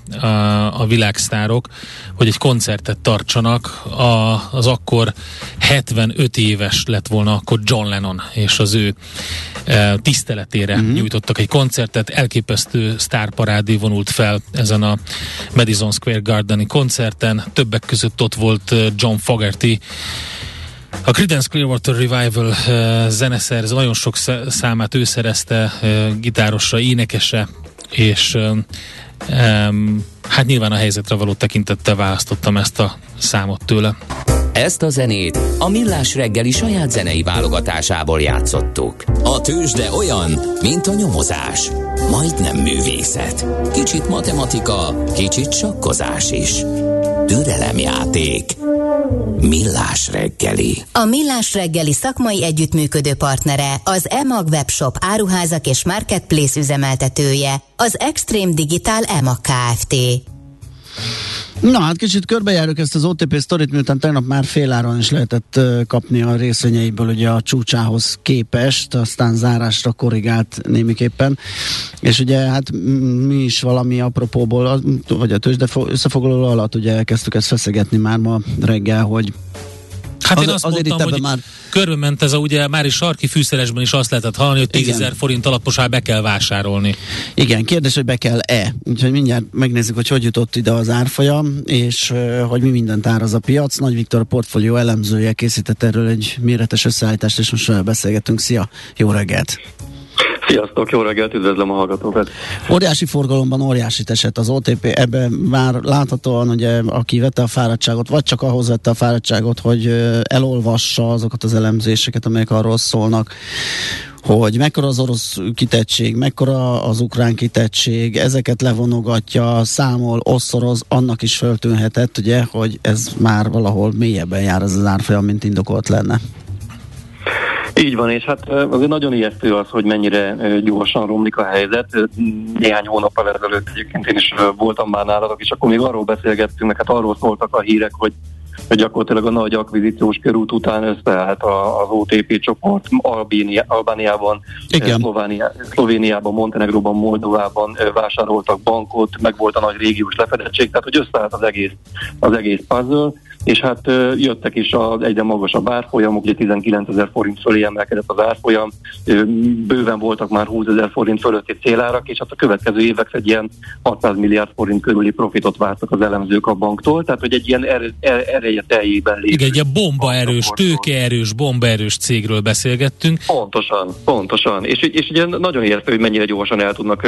a világsztárok, hogy egy koncertet tartsanak. Az akkor 75 éves lett volna, akkor John Lennon, és az ő tiszteletére nyújtottak egy koncertet. Elképesztő sztárparádé vonult fel ezen a Madison Square Garden-i koncerten. Többek között ott volt John Fogerty, a Creedence Clearwater Revival zeneszerző, nagyon sok számát ő szerezte, gitárosra, énekese, és hát nyilván a helyzetre való tekintettel választottam ezt a számot tőle. Ezt a zenét a Millás reggeli saját zenei válogatásából játszottuk. A tőzsde olyan, mint a nyomozás, majdnem művészet. Kicsit matematika, kicsit sakkozás is. Türelemjáték. Millás reggeli. A Millás reggeli szakmai együttműködő partnere az EMAG webshop, áruházak és marketplace üzemeltetője, az Extreme Digital EMAG Kft. Na hát kicsit körbejárjuk ezt az OTP sztorit, miután tegnap már féláron is lehetett kapni a részvényeiből, ugye a csúcsához képest, aztán zárásra korrigált némiképpen, és ugye hát mi is valami apropóból, vagy a tőzsde összefoglaló alatt ugye elkezdtük ezt feszegetni már ma reggel, hogy hát én azt mondtam, hogy már körbement ez, ugye már is sarki fűszeresben is azt lehetett hallani, hogy 10.000 forint alaposá be kell vásárolni. Igen, kérdés, hogy be kell-e. Úgyhogy mindjárt megnézzük, hogy jutott ide az árfolyam, és hogy mi mindent áraz a piac. Nagy Viktor, a portfólió elemzője készített erről egy méretes összeállítást, és most beszélgetünk. Szia, jó reggelt! Sziasztok, jó reggelt, üdvözlöm a hallgatókat! Óriási forgalomban óriásit esett az OTP, ebben már láthatóan, ugye, aki vette a fáradtságot, vagy csak ahhoz vette a fáradtságot, hogy elolvassa azokat az elemzéseket, amelyek arról szólnak, hogy mekkora az orosz kitettség, mekkora az ukrán kitettség, ezeket levonogatja, számol, osszoroz, annak is föltűnhetett, ugye, hogy ez már valahol mélyebben jár ez az árfolyam, mint indokolt lenne. Így van, és hát azért nagyon ijesztő az, hogy mennyire gyorsan romlik a helyzet. Néhány hónappal ezelőtt egyébként én is voltam már nálatok, és akkor még arról beszélgettünk, hát arról szóltak a hírek, hogy gyakorlatilag a nagy akvizíciós körút után összeállt az OTP csoport Albániában, Szlovéniában, Montenegróban, Moldovában vásároltak bankot, meg volt a nagy régiós lefedettség, tehát hogy összeállt az egész puzzle, és hát jöttek is az egyre magasabb árfolyamok, ugye 19.000 forint fölé emelkedett az árfolyam, bőven voltak már 20.000 forint fölötti célárak, és hát a következő évek egy ilyen 600 milliárd forint körüli profitot vártak az elemzők a banktól, tehát hogy egy ilyen ereje teljében lévő. Igen, egy ilyen bombaerős, tőkeerős, bombaerős cégről beszélgettünk. Pontosan. És ugye nagyon értő, hogy mennyire gyorsan el tudnak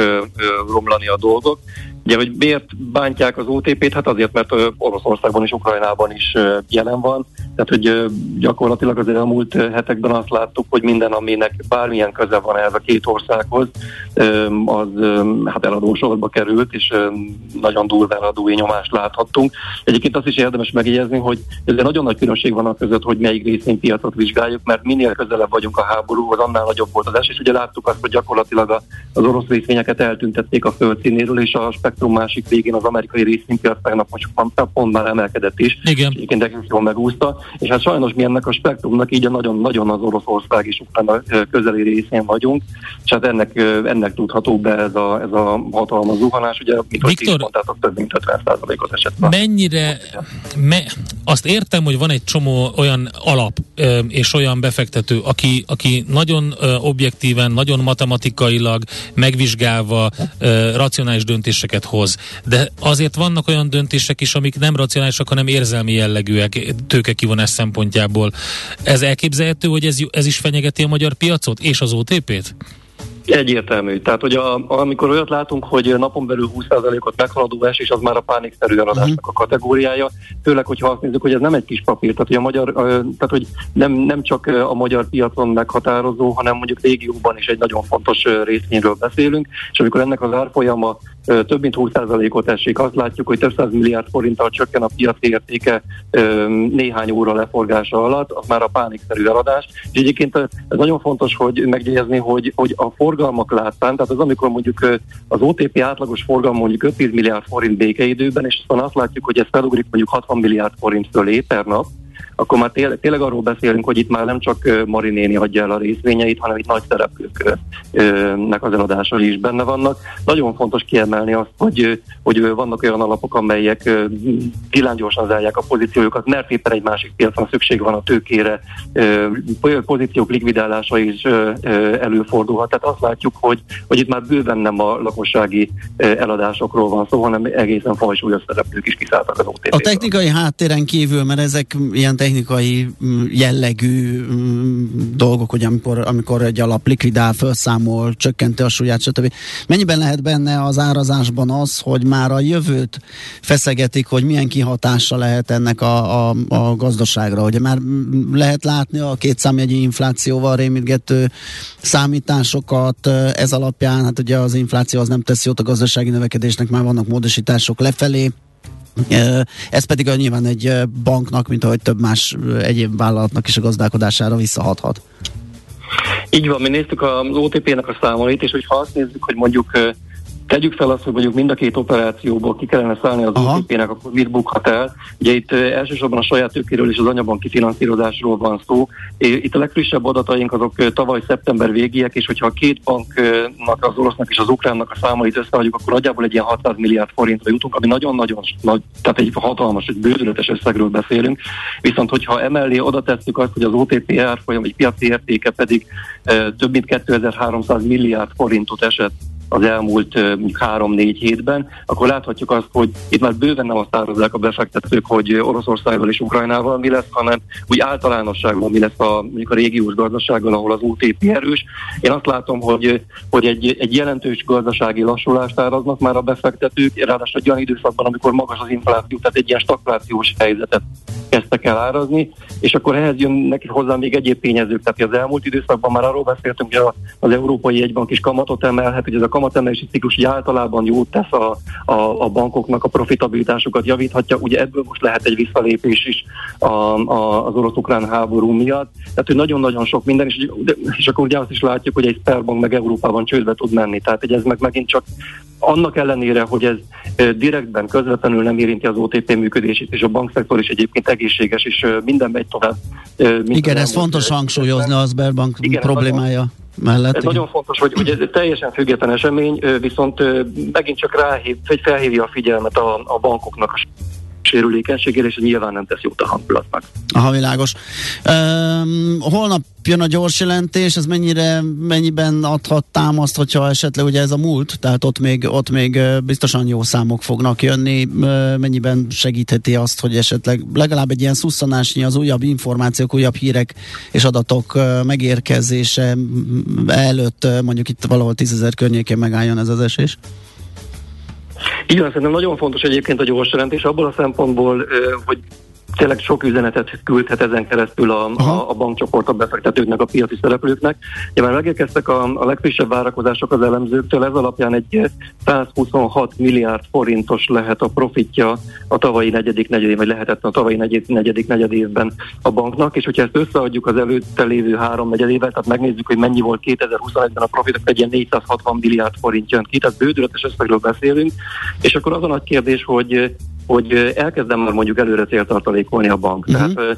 romlani a dolgok. Ugye, hogy miért bántják az OTP-t? Hát azért, mert Oroszországban és Ukrajnában is jelen van. Tehát, hogy gyakorlatilag az elmúlt hetekben azt láttuk, hogy minden, aminek bármilyen köze van ez a két országhoz, az hát eladósorba került, és nagyon durva eladói nyomást láthattunk. Egyébként azt is érdemes megjegyezni, hogy ez nagyon nagy különbség van a között, hogy melyik részvénypiacot vizsgáljuk, mert minél közelebb vagyunk a háborúhoz, annál nagyobb volt az esés. Ugye láttuk azt, hogy gyakorlatilag az orosz részvényeket eltüntették a földszínéről, és a spektrum másik végén az amerikai részvénypiac tegnap pont már emelkedett is. Igen. Egyébként egész jól megúszta. És hát sajnos mi ennek a spektrumnak így a nagyon-nagyon az Oroszország és Ukrajna közeli részén vagyunk, és hát ennek tudható be ez a hatalmas zuhanás, ugye, mikor 10 pontátok több mint 50%-ot esett. Mennyire, azt értem, hogy van egy csomó olyan alap és olyan befektető, aki nagyon objektíven, nagyon matematikailag megvizsgálva racionális döntéseket hoz, de azért vannak olyan döntések is, amik nem racionálisak, hanem érzelmi jellegűek, tőkekivonás szempontjából. Ez elképzelhető, hogy ez is fenyegeti a magyar piacot és az OTP-t? Egyértelmű. Tehát, hogy amikor olyat látunk, hogy napon belül 20%-ot meghaladó esés, az már a pánikszerű eladásnak a kategóriája, főleg, hogyha azt nézzük, hogy ez nem egy kis papír, tehát, hogy a magyar, tehát, hogy nem csak a magyar piacon meghatározó, hanem mondjuk régióban is egy nagyon fontos részvényről beszélünk, és amikor ennek az árfolyama több mint 20%-ot esik, azt látjuk, hogy több 100 milliárd forinttal csökken a piaci értéke néhány óra leforgása alatt, az már a pánikszerű eladás. És egyébként ez nagyon fontos, hogy megjegyezni, hogy a forgalmak láttán, tehát az, amikor mondjuk az OTP átlagos forgalma mondjuk 5-10 milliárd forint békeidőben, és aztán azt látjuk, hogy ez felugrik mondjuk 60 milliárd forint fölé per nap, akkor már tényleg arról beszélünk, hogy itt már nem csak Mari néni adja el a részvényeit, hanem itt nagy szereplőknek az eladása is benne vannak. Nagyon fontos kiemelni azt, hogy vannak olyan alapok, amelyek gyorsan zárják a pozíciójukat, mert éppen egy másik piacon szükség van a tőkére, pozíciók likvidálása is előfordulhat. Tehát azt látjuk, hogy itt már bőven nem a lakossági eladásokról van szó, hanem egészen fajsúlyos szereplők is kiszálltak az OTP-ből. A technikai háttéren kívül, mert ezek ilyen technikai jellegű dolgok, hogy amikor egy alap likvidál, felszámol, csökkenti a súlyát, stb. Mennyiben lehet benne az árazásban az, hogy már a jövőt feszegetik, hogy milyen kihatása lehet ennek a gazdaságra? Ugye már lehet látni a kétszámjegyű inflációval rémítgető számításokat, ez alapján, hát ugye az infláció az nem teszi jót a gazdasági növekedésnek, már vannak módosítások lefelé. Ez pedig nyilván egy banknak, mint ahogy több más egyéb vállalatnak is a gazdálkodására visszahathat. Így van, mi néztük az OTP-nek a számolait, és hogyha azt nézzük, hogy mondjuk tegyük fel azt, hogy mondjuk mind a két operációból ki kellene szállni az OTP-nek, akkor mit bukhat el? Ugye itt elsősorban a saját tőkéről és az anyabanki finanszírozásról van szó. Itt a legfrissebb adataink azok tavaly szeptember végiek, és hogyha a két banknak, az orosznak és az ukránnak a számait összeadjuk, akkor nagyjából egy ilyen 600 milliárd forintra jutunk, ami nagyon-nagyon nagy, tehát egy hatalmas, egy bődületes összegről beszélünk. Viszont hogyha emellé oda tesszük azt, hogy az OTP árfolyam, egy piaci értéke pedig több mint 2300 milliárd forintot esett az elmúlt 3-4 hétben, akkor láthatjuk azt, hogy itt már bőven nem azt árazzák a befektetők, hogy Oroszországgal és Ukrajnával mi lesz, hanem úgy általánosságban mi lesz mondjuk a régiós gazdasággal, ahol az OTP erős. Én azt látom, hogy egy jelentős gazdasági lassulást áraznak már a befektetők, ráadásul egy olyan időszakban, amikor magas az infláció, tehát egy ilyen stagflációs helyzetet kezdtek el árazni, és akkor ehhez jönnek hozzá még egyéb tényezők. Tehát az elmúlt időszakban már arról beszéltünk, hogy az Európai Egybank is kamatot emelhet, hogy ez a kamatemelési ciklus általában jót tesz a bankoknak, a profitabilitásukat javíthatja, ugye ebből most lehet egy visszalépés is az orosz-ukrán háború miatt. Tehát, hogy nagyon-nagyon sok minden, és akkor ugye azt is látjuk, hogy egy Sberbank meg Európában csődbe tud menni. Tehát, hogy ez meg megint csak annak ellenére, hogy ez direktben, közvetlenül nem érinti az OTP működését, és a bankszektor is egyébként egészséges, és minden megy tovább. Igen, ez fontos hangsúlyozni a Sberbank problémája. Mellett, ez nagyon fontos, hogy ez teljesen független esemény, viszont megint csak felhívja a figyelmet a bankoknak a sérülékenységére, és nyilván nem tesz jót a hangulatnak. Aha, világos. Holnap jön a gyors jelentés, ez mennyiben adhat támaszt, hogyha esetleg ugye ez a múlt, tehát ott még biztosan jó számok fognak jönni, mennyiben segítheti azt, hogy esetleg legalább egy ilyen szusszanásnyi az újabb információk, újabb hírek és adatok megérkezése előtt mondjuk itt valahol 10 000 környékén megálljon ez az esés? Igen, szerintem nagyon fontos egyébként a gyors jelentés abból a szempontból, hogy tényleg sok üzenetet küldhet ezen keresztül a bankcsoport, a befektetőknek, a piaci szereplőknek. Ja, már megérkeztek a legfrissebb várakozások az elemzőktől, ez alapján egy 126 milliárd forintos lehet a profitja a tavalyi negyedik negyedévben a banknak, és hogyha ezt összeadjuk az előtte lévő 3 negyedével, tehát megnézzük, hogy mennyi volt 2021-ben a profitok, egy ilyen 460 milliárd forint jön ki, tehát bődületes összegről beszélünk, és akkor az a nagy kérdés, hogy elkezdem már mondjuk előre céltartalékolni a bank. Uh-huh. Tehát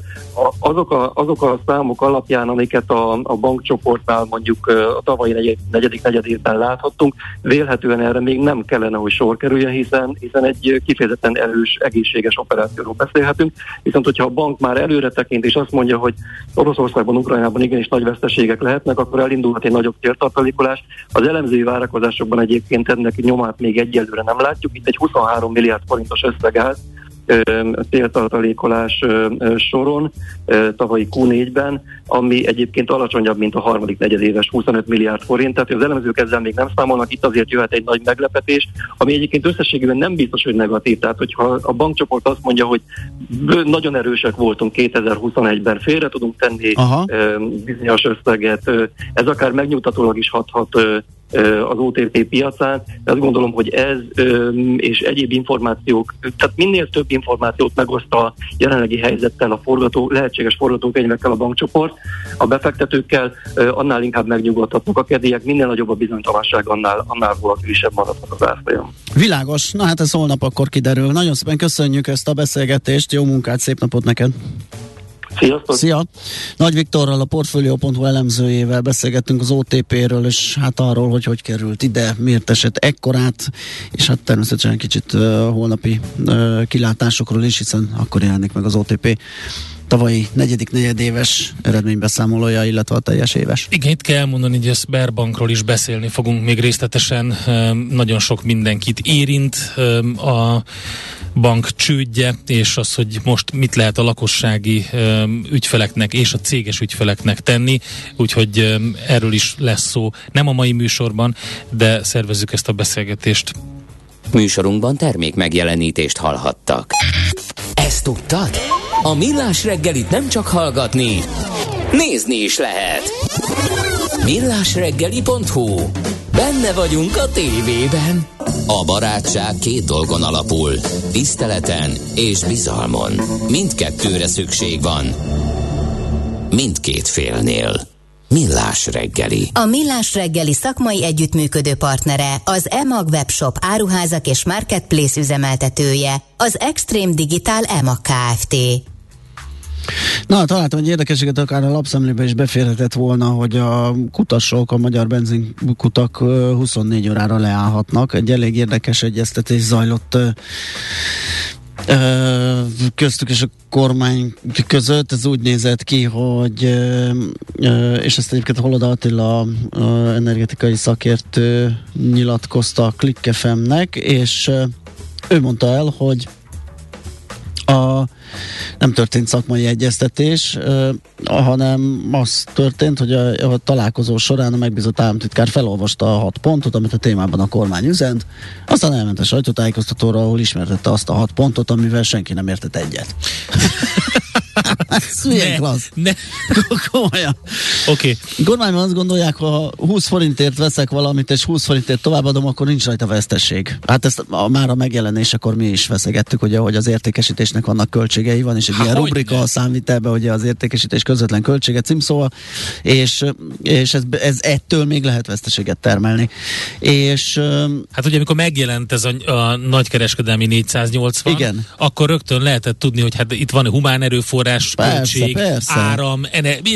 azok a számok alapján, amiket a bankcsoportnál mondjuk a tavalyi negyedik negyedévben láthattunk, vélhetően erre még nem kellene, hogy sor kerüljön, hiszen egy kifejezetten erős, egészséges operációról beszélhetünk. Viszont, hogyha a bank már előre tekint és azt mondja, hogy Oroszországban, Ukrajnában igenis nagy veszteségek lehetnek, akkor elindulhat egy nagyobb céltartalékolás. Az elemzői várakozásokban egyébként ennek nyomát még egyelőre nem látjuk. Itt egy 23 milliárd forintos összeg, téltartalékolás soron tavalyi Q4-ben, ami egyébként alacsonyabb, mint a harmadik negyedéves 25 milliárd forint, tehát az elemzők ezzel még nem számolnak, itt azért jöhet egy nagy meglepetés, ami egyébként összességében nem biztos, hogy negatív, tehát hogyha a bankcsoport azt mondja, hogy nagyon erősek voltunk 2021-ben, félre tudunk tenni bizonyos összeget, ez akár megnyugtatólag is hathat az OTP piacán, de azt gondolom, hogy ez és egyéb információk, tehát minél több információt megoszt a jelenlegi helyzettel, a lehetséges forgatókönyvekkel a bankcsoport, a befektetőkkel, annál inkább megnyugodhatnak a kedélyek, minél nagyobb a bizonytalanság, annál volatilisebb maradnak az árfolyam. Világos, na hát ez holnap akkor kiderül. Nagyon szépen köszönjük ezt a beszélgetést, jó munkát, szép napot neked! Sziasztok! Szia! Nagy Viktorral, a Portfolio.hu elemzőjével beszélgettünk az OTP-ről, és hát arról, hogy hogy került ide, miért esett ekkorát, és hát természetesen kicsit holnapi kilátásokról is, hiszen akkor jelenik meg az OTP tavalyi negyedéves eredménybeszámolója, illetve a teljes éves. Igen, itt kell mondani, hogy a Sberbankról is beszélni fogunk még részletesen. Nagyon sok mindenkit érint a bank csődje, és az, hogy most mit lehet a lakossági ügyfeleknek és a céges ügyfeleknek tenni, úgyhogy erről is lesz szó. Nem a mai műsorban, de szervezzük ezt a beszélgetést. Műsorunkban termék megjelenítést hallhattak. Ezt tudtad? A Millás reggelit nem csak hallgatni, nézni is lehet. Millásreggeli.hu. Benne vagyunk a tévében. A barátság két dolgon alapul, tiszteleten és bizalmon. Mindkettőre szükség van. Mindkét félnél. Millás reggeli. A Millás reggeli szakmai együttműködő partnere, az EMAG webshop áruházak és marketplace üzemeltetője, az Extreme Digital EMAG Kft. Na, találtam egy érdekességet, akár a lapszemlébe is beférhetett volna, hogy a kutasok, a magyar benzinkutak 24 órára leállhatnak. Egy elég érdekes egyeztetés zajlott köztük és a kormány között. Ez úgy nézett ki, hogy és ezt egyébként Holoda Attila energetikai szakértő nyilatkozta a Click FM-nek, és ő mondta el, hogy nem történt szakmai egyeztetés, hanem az történt, hogy a találkozó során a megbízott államtitkár felolvasta a 6 pontot, amit a témában a kormány üzent, aztán elment a sajtótájékoztatóra, ahol ismertette azt a 6 pontot, amivel senki nem értett egyet. Ez milyen klassz. Komolyan. Oké. Kormányban azt gondolják, ha 20 forintért veszek valamit, és 20 forintért továbbadom, akkor nincs rajta veszteség. Hát ezt már a megjelenésekor mi is veszegettük, ugye, hogy az értékesítésnek vannak költségei, van, és egy ilyen rubrika a számvitelben, ugye az értékesítés közvetlen költsége címszóval, és ez ettől még lehet veszteséget termelni. És hát ugye, amikor megjelent ez a nagykereskedelmi 480, igen, akkor rögtön lehetett tudni, hogy hát itt van humán erőforrás, költség, áram,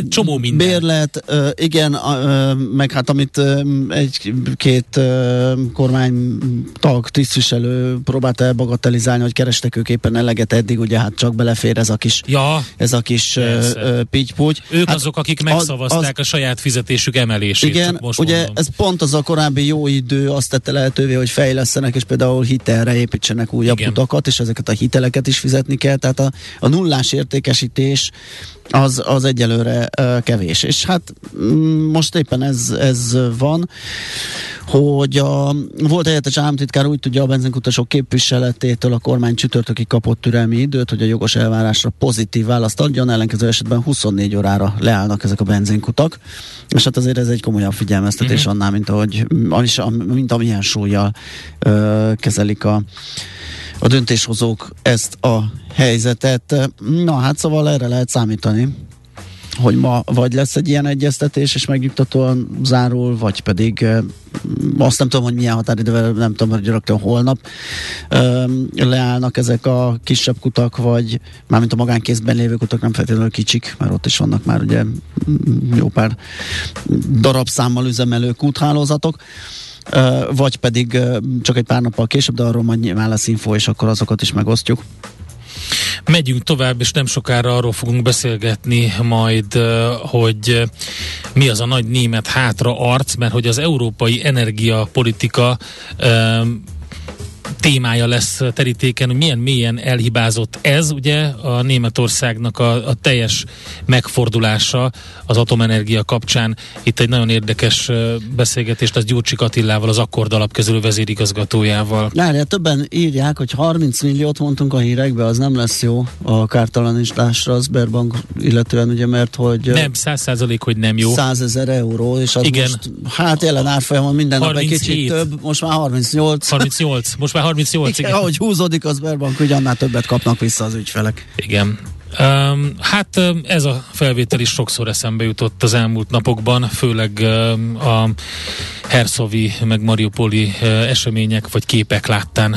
csomó minden. Bérlet, igen, meg hát amit egy-két kormánytag, tisztviselő próbált elbagatelizálni, hogy kerestek ők éppen eleget eddig, ugye hát csak belefér ez a kis, pitty-puty. Ők hát azok, akik megszavazták a saját fizetésük emelését. Igen, ugye mondom, ez pont az a korábbi jó idő azt tette lehetővé, hogy fejlesztenek, és például hitelre építsenek újabb utakat, és ezeket a hiteleket is fizetni kell, tehát a nullás értékesítés az egyelőre kevés. És hát most éppen ez van, hogy volt helyettes államtitkár úgy tudja a benzinkutasok képviseletétől a kormány csütörtökig kapott türelmi időt, hogy a jogos elvárásra pozitív választ adjon, ellenkező esetben 24 órára leállnak ezek a benzinkutak, és hát azért ez egy komolyabb figyelmeztetés annál, mint amilyen súllyal kezelik a döntéshozók ezt a helyzetet. Na hát szóval erre lehet számítani, hogy ma vagy lesz egy ilyen egyeztetés, és megnyugtatóan zárul, vagy pedig azt nem tudom, hogy milyen határidővel, nem tudom, hogy rögtön holnap leállnak ezek a kisebb kutak, vagy mármint a magánkézben lévő kutak, nem feltétlenül kicsik, mert ott is vannak már ugye jó pár darabszámmal üzemelő kuthálózatok, vagy pedig csak egy pár nappal később, de arról majd nyilván lesz info, és akkor azokat is megosztjuk. Megyünk tovább, és nem sokára arról fogunk beszélgetni majd, hogy mi az a nagy német hátraarc, mert hogy az európai energiapolitika témája lesz terítéken, hogy milyen mélyen elhibázott ez, ugye a Németországnak a teljes megfordulása az atomenergia kapcsán. Itt egy nagyon érdekes beszélgetést az Gyurcsik Attilával, az Akkord Alap közülvezérigazgatójával. Lárja, többen írják, hogy 30 milliót mondtunk a hírekbe, az nem lesz jó a kártalanításra, az Sberbank illetően, ugye, mert hogy... Nem, 100% hogy nem jó. 100 000 euró, és az igen. Most, hát jelen árfolyamon minden nap egy kicsit több, most már 38. Most már 38, igen. Ahogy húzódik az Sberbank, ugye annál többet kapnak vissza az ügyfelek. Igen. Hát ez a felvétel is sokszor eszembe jutott az elmúlt napokban, főleg a herszovi meg mariupoli események vagy képek láttán.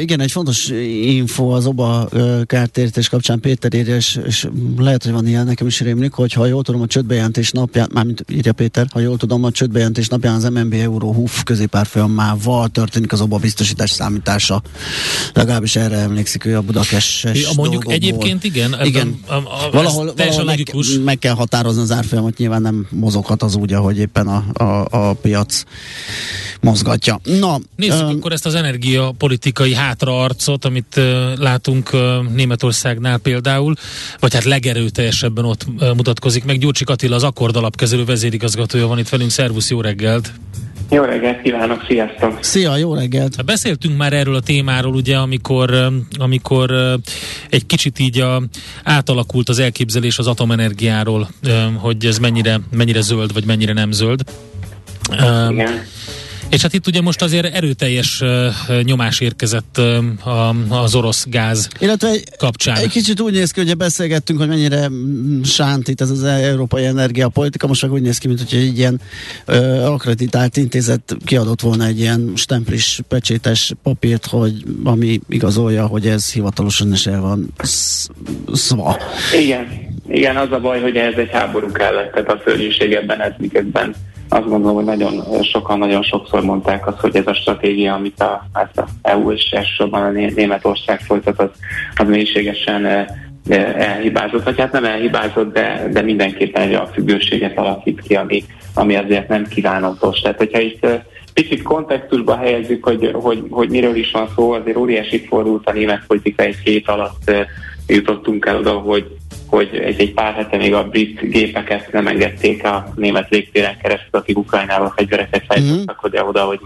Igen, egy fontos info az OBA kártérítés kapcsán Péter írja, és lehet, hogy van ilyen, nekem is rémlik, hogy ha jól tudom, a csődbejelentés napján, mármint írja Péter, ha jól tudom, a csődbejelentés napján az MNB Euró HUF középárfolyamával történik az OBA biztosítás számítása. Legalábbis erre emlékszik ő a budakesses dolgokból. Mondjuk egyébként igen. Valahol meg kell határozni az árfolyamot, nyilván nem mozoghat az úgy, ahogy éppen a piac mozgatja. Na, nézzük akkor ezt az energiapolitikát, hátraarcot, amit látunk Németországnál például, vagy hát legerőteljesebben ott mutatkozik meg. Gyurcsik Attila, az Akkord Alap kezelő vezérigazgatója van itt velünk. Szervusz, jó reggelt! Jó reggelt kívánok, sziasztok! Szia, jó reggelt! Beszéltünk már erről a témáról, ugye, amikor egy kicsit így átalakult az elképzelés az atomenergiáról, hogy ez mennyire zöld, vagy mennyire nem zöld. Igen. És hát itt ugye most azért erőteljes nyomás érkezett az orosz gáz kapcsán. Egy kicsit úgy néz ki, hogy beszélgettünk, hogy mennyire sánt itt ez az európai energiapolitika, most meg úgy néz ki, mint hogyha egy ilyen akreditált intézet kiadott volna egy ilyen stemplis, pecsétes papírt, hogy ami igazolja, hogy ez hivatalosan is el van szva. Igen, az a baj, hogy ez egy háború kellett, tehát a szörnyűség ebben ez miközben. Azt gondolom, hogy nagyon sokan nagyon sokszor mondták azt, hogy ez a stratégia, amit az EU és elsősorban a Németország folytat, az mélységesen elhibázott, vagy hát nem elhibázott, de mindenképpen egy olyan függőséget alakít ki, ami azért nem kívánatos. Tehát, hogyha itt picit kontextusba helyezzük, hogy miről is van szó, azért óriásit fordult a német politika, egy hét alatt jutottunk el oda, hogy egy pár hete még a brit gépeket nem engedték a német légtéren keresztül, akik Ukrajnába fegyvereket fejlesztettek oda, hogy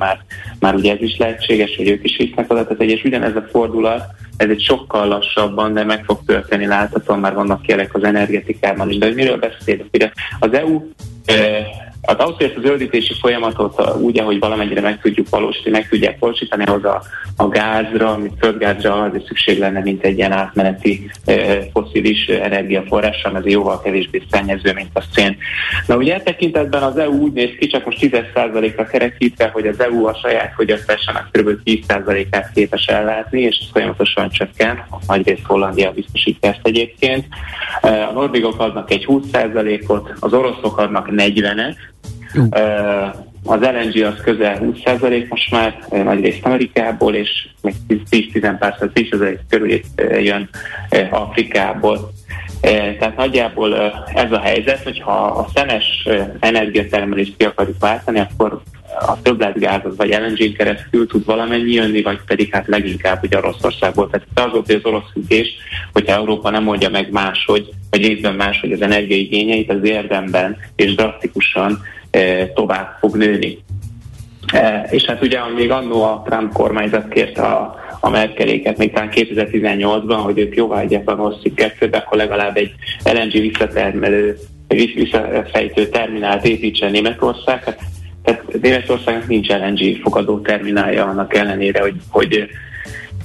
már ugye ez is lehetséges, hogy ők is hisznek oda. Tehát és ugyanez a fordulat, ez egy sokkal lassabban, de meg fog történni, láthatóan már vannak jelek az energetikában is. De hogy miről beszélünk? Ugye az EU ahhoz, hogy ezt a zöldítési folyamatot úgy, ahogy valamennyire meg tudják valósítani, az a gázra, mint földgázra azért szükség lenne, mint egy ilyen átmeneti fosszilis energiaforrásra, mert jóval kevésbé szennyező, mint a szén. Na ugye e tekintetben az EU úgy néz ki, csak most 10%-ra kerekítve, hogy az EU a saját fogyasztásának kb. 10%-át képes ellátni, és ez folyamatosan csökken, nagyrészt Hollandia biztosítja ezt egyébként. A norvégok adnak egy 20%-ot, az oroszok adnak 40-et, az LNG az közel 20% most már, nagyrészt Amerikából, és még 10% körül jön Afrikából. Tehát nagyjából ez a helyzet, hogyha a szenes energiatermelést ki akarjuk váltani, akkor a többletgázat vagy LNG-n keresztül tud valamennyi jönni, vagy pedig hát leginkább ugye Oroszországból. Tehát az az orosz függés, hogyha Európa nem oldja meg máshogy, vagy részben máshogy az energiaigényeit, az érdemben és drasztikusan tovább fog nőni. És hát ugye még annó a Trump kormányzat kérte a Merkeléket, még talán 2018-ban, hogy ők jóvágyják a Nord Stream 2-be, akkor legalább egy LNG visszafejtő terminált építsen Németország. Tehát Németországnak nincs LNG fogadó terminálja, annak ellenére,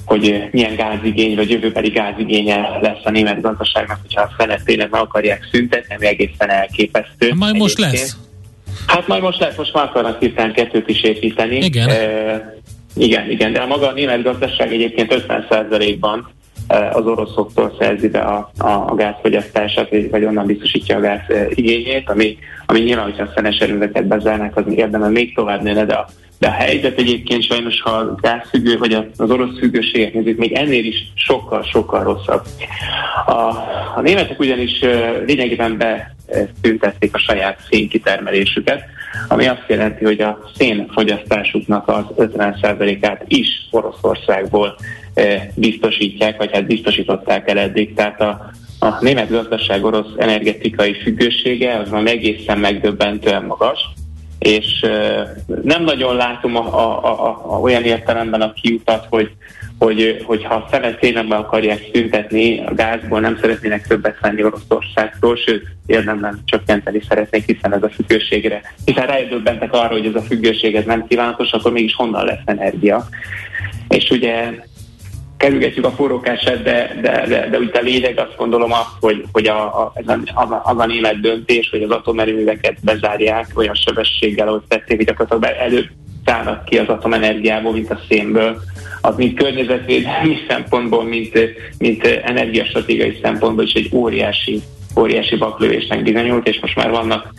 hogy milyen gázigény, vagy jövőbeli gázigénye lesz a német gazdaságnak, hogyha a felet tényleg meg akarják szüntetni, ami egészen elképesztő. Majd most lesz. Hát majd most lesz, most már akarnak hirtelen 2-t is építeni. Igen. De a maga a német gazdaság egyébként 50%-ban az oroszoktól szerzi be a gázfogyasztását, vagy onnan biztosítja a gáz igényét, ami nyilván, hogyha a szenes erőműveket bezárnak, az érdemben még tovább nőne, de a helyzet egyébként sajnos, ha a gázfüggő, vagy az orosz függőséget nézzük, még ennél is sokkal-sokkal rosszabb. A németek ugyanis lényegében betüntették a saját szénkitermelésüket, ami azt jelenti, hogy a szénfogyasztásuknak az 50%-át is Oroszországból biztosítják, vagy hát biztosították el eddig. Tehát a német gazdaság orosz energetikai függősége az már egészen megdöbbentően magas, és nem nagyon látom olyan értelemben a kiutat, hogy ha szenet tényleg be akarják szüntetni, a gázból nem szeretnének többet venni Oroszországtól, sőt, érdemben csökkenteni szeretnék, hiszen ez a függőségre. Hiszen rájöttek arra, hogy ez a függőség ez nem kívánatos, akkor mégis honnan lesz energia. És ugye kerülgetjük a forrókását, de úgy a lényeg azt gondolom azt, hogy az a német döntés, hogy az atomerőműveket bezárják olyan sebességgel, ahogy tették, hogy gyakorlatilag előbb szállnak ki az atomenergiából, mint a szénből. Az mind környezetvédelmi szempontból, mint energiastratégiai szempontból is egy óriási baklövésnek bizonyult, és most már vannak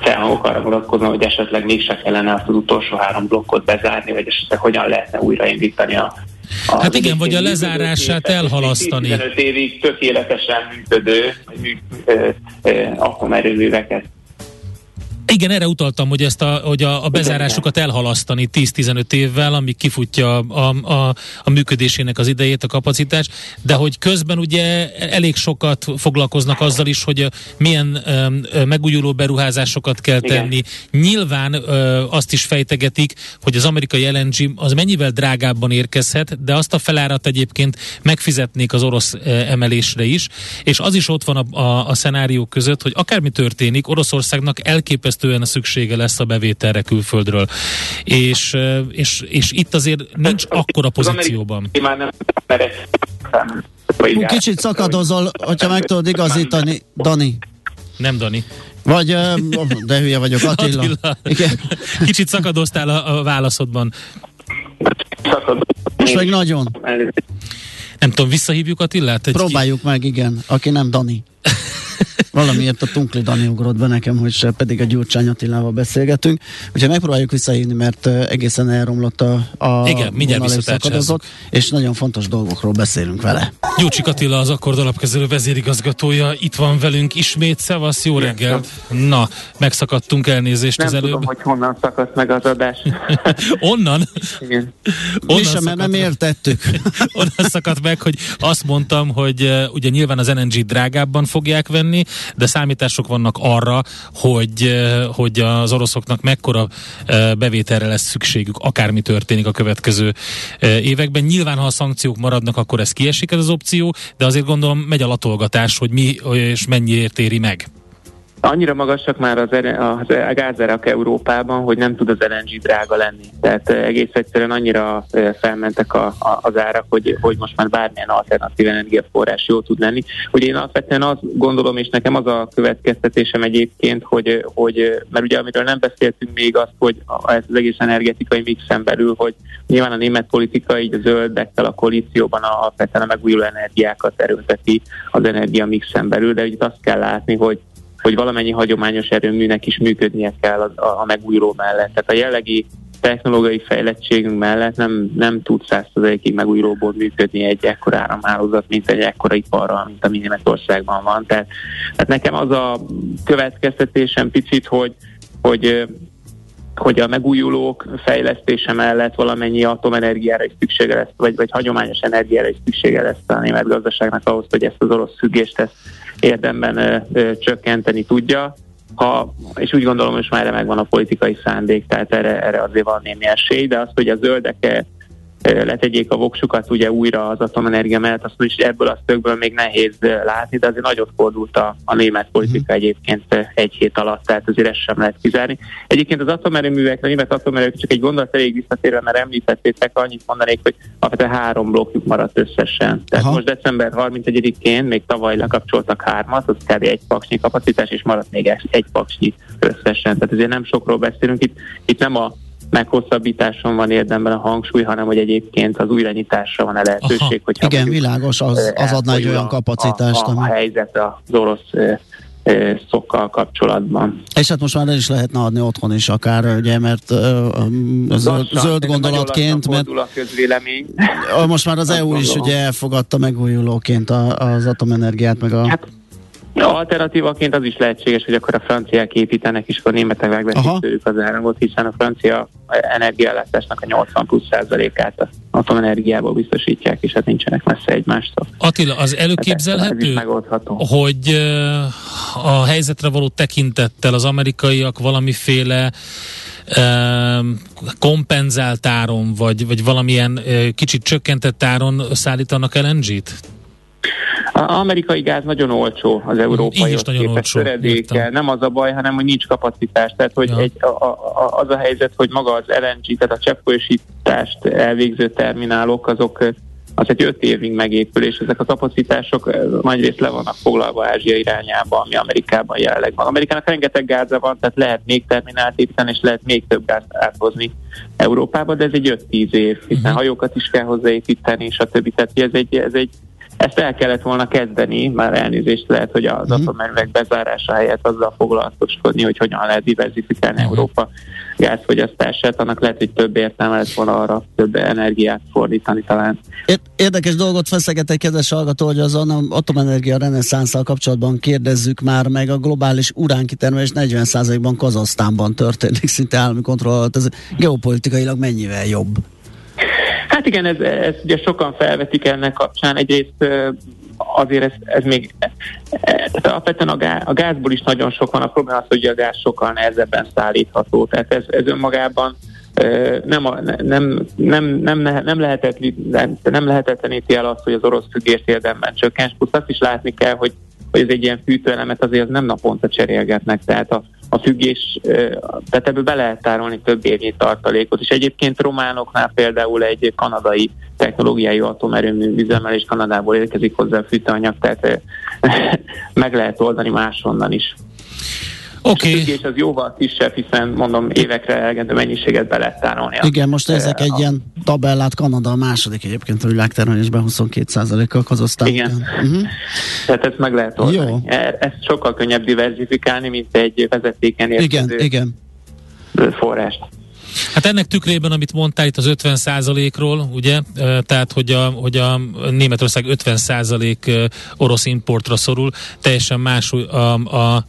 felhangok arra vonatkozóan, hogy esetleg mégse kellene azt az utolsó 3 blokkot bezárni, vagy esetleg hogyan lehetne újraindítani hát igen, vagy a lezárását elhalasztani. 15 évig tökéletesen működő atomerőműveket. Igen, erre utaltam, hogy a bezárásukat elhalasztani 10-15 évvel, amíg kifutja a működésének az idejét, a kapacitás, de hogy közben ugye elég sokat foglalkoznak azzal is, hogy milyen megújuló beruházásokat kell tenni. Igen. Nyilván azt is fejtegetik, hogy az amerikai LNG az mennyivel drágábban érkezhet, de azt a felárat egyébként megfizetnék az orosz emelésre is, és az is ott van a szenáriók között, hogy akármi történik, Oroszországnak elképesztő a szüksége lesz a bevételre külföldről. És itt azért nincs akkora pozícióban. Kicsit szakadozol, hogyha meg tudod igazítani, Dani. Nem Dani. Vagy, de hülye vagyok, Attila. Igen. Kicsit szakadoztál a válaszodban. Most meg nagyon. Nem tudom, visszahívjuk Attilát? Próbáljuk meg, igen. Aki nem Dani. Valamiért a Tunkli Dani ugrott be nekem, hogy se, pedig a Gyurcsány Attilával beszélgetünk. Úgyhogy megpróbáljuk visszahívni, mert egészen elromlott a szakadozott, és nagyon fontos dolgokról beszélünk vele. Gyurcsik Attila, az Akkord alapkezelő vezérigazgatója itt van velünk ismét. Szevasz, jó reggelt! Na, megszakadtunk, elnézést az előbb. Nem tudom, hogy honnan szakadt meg az adás. Onnan? Igen. Mi sem, mert nem értettük. Onnan szakadt meg, hogy azt mondtam, hogy ugye nyilván az LNG drágábban fogják venni, de számítások vannak arra, hogy az oroszoknak mekkora bevételre lesz szükségük, akármi történik a következő években. Nyilván, ha a szankciók maradnak, akkor ez kiesik, ez az opció, de azért gondolom megy a latolgatás, hogy mi és mennyiért éri meg. Annyira magasak már a gázárak Európában, hogy nem tud az LNG drága lenni. Tehát egész egyszerűen annyira felmentek az árak, hogy most már bármilyen alternatív energiaforrás jó tud lenni. Ugye én alapvetően azt gondolom, és nekem az a következtetésem egyébként, hogy mert ugye amiről nem beszéltünk még azt, hogy ez az egész energetikai mixen belül, hogy nyilván a német politika így a zöldekkel a koalícióban alapvetően a megújuló energiákat erőlteti az energia mixen belül, de itt azt kell látni, hogy valamennyi hagyományos erőműnek is működnie kell a megújuló mellett. Tehát a jellegi technológiai fejlettségünk mellett nem tud 100%-ig megújulóból működni egy ekkora áramhálózat, mint egy ekkora iparral, mint ami Németországban van. Tehát nekem az a következtetésem picit, hogy a megújulók fejlesztése mellett valamennyi atomenergiára is szüksége lesz, vagy hagyományos energiára is szüksége lesz a német gazdaságnak ahhoz, hogy ezt az orosz függést érdemben csökkenteni tudja. És úgy gondolom, hogy már erre megvan a politikai szándék, tehát erre azért van némi esély, de az, hogy a zöldek letegyék a voksukat ugye újra az atomenergia mellett, azt is ebből a szögből még nehéz látni, de azért nagyot fordult a német politika egyébként egy hét alatt, tehát azért ezt sem lehet kizárni. Egyébként az atomerőművekre, a német atomerőművek csak egy gondolat elég visszatérve, mert említettétek, annyit mondanék, hogy alapvetően 3 blokkjuk maradt összesen. Tehát most december 31-én még tavaly lekapcsoltak 3-at, az kb. 1 paksnyi kapacitás, és maradt még 1 paksnyi összesen. Tehát azért nem sokról beszélünk, itt nem a meghosszabbításon van érdemben a hangsúly, hanem hogy egyébként az újranyitásra van a lehetőség. Hogyha igen, világos, az adna egy olyan kapacitást. A helyzet az orosz szokkal kapcsolatban. És hát most már el is lehetne adni otthon is akár, ugye, mert zöld gondolatként, mert most már az EU is ugye elfogadta megújulóként az atomenergiát, meg a... Hát, alternatívaként az is lehetséges, hogy akkor a franciák építenek, és akkor a németek megveszik tőlük az áramot, hiszen a francia energiaellátásnak a 80+%-át az atomenergiából biztosítják, és hát nincsenek messze egymástól. Attila, az előképzelhető, hogy a helyzetre való tekintettel az amerikaiak valamiféle kompenzált áron, vagy valamilyen kicsit csökkentett áron szállítanak LNG-t? A amerikai gáz nagyon olcsó az európaihoz képest, töredékkel. Nem az a baj, hanem hogy nincs kapacitás. Tehát hogy az a helyzet, hogy maga az LNG, tehát a cseppfolyósítást elvégző terminálok, azok az egy 5 évig megépül, és ezek a kapacitások nagyrészt le vannak foglalva Ázsia irányába, ami Amerikában jelenleg van. Amerikának rengeteg gáza van, tehát lehet még terminált építeni, és lehet még több gázt áthozni Európába, de ez egy 5-10 év, hiszen hajókat is kell hozzáépíteni, és a többi. Tehát ezt el kellett volna kezdeni, már elnézést, lehet, hogy az atomerőművek bezárása helyett azzal foglalkozkodni, hogy hogyan lehet diverzifikálni Európa gázfogyasztását, annak lehet, hogy több értelme lett volna arra, több energiát fordítani talán. Érdekes dolgot feszeget egy kedves hallgató, hogy az atomenergia reneszánszal kapcsolatban kérdezzük már meg, a globális uránkitermelés 40%-ban Kazahsztánban történik, szinte állami kontroll alatt. Ez geopolitikailag mennyivel jobb? Hát igen, ez ugye sokan felvetik ennek kapcsán. Egyrészt azért ez még... Tehát alapvetően a gázból is nagyon sok van. A probléma az, hogy a gáz sokkal nehezebben szállítható. Tehát ez önmagában nem lehetetleníti el azt, hogy az orosz függést érdemben csökkent. Plusz azt is látni kell, hogy ez egy ilyen fűtőelemet azért nem naponta cserélgetnek. Tehát a függés, tehát ebből be lehet tárolni több évnyi tartalékot, és egyébként románoknál például egy kanadai technológiai atomerőmű üzemel, és Kanadából érkezik hozzá a fűtőanyag, tehát meg lehet oldani máshonnan is. Okay. A függés az jóval kisebb, hiszen mondom, évekre elegendő mennyiséget be lehet tárolni. Igen, most ezek egy ilyen tabellát, Kanada a második egyébként a világtermelésben 22%-kal, Kazahsztán. Igen. Tehát ezt meg lehet oldani. Ezt sokkal könnyebb diversifikálni, mint egy vezetéken érkező forrást. Hát ennek tükrében, amit mondtál itt az 50%-ról, ugye, tehát hogy a Németország 50% orosz importra szorul, teljesen más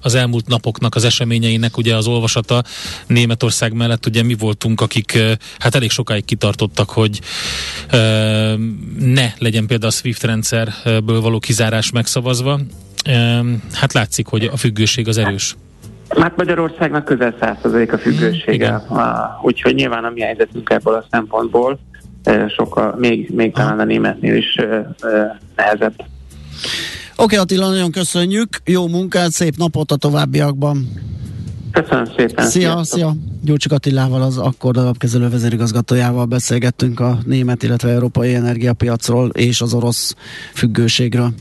az elmúlt napoknak az eseményeinek ugye az olvasata. Németország mellett ugye mi voltunk, akik hát elég sokáig kitartottak, hogy ne legyen például a SWIFT rendszerből való kizárás megszavazva. Hát látszik, hogy a függőség az erős. Hát Magyarországnak közel 100% a függősége, úgyhogy nyilván a mi helyzetünk ebből a szempontból sokkal, még talán a németnél is nehezebb. Oké, Attila, nagyon köszönjük, jó munkát, szép napot a továbbiakban! Köszönöm szépen! Szia! Gyurcsik Attilával, az Akkor alapkezelő vezérigazgatójával beszélgettünk a német, illetve európai energiapiacról és az orosz függőségről.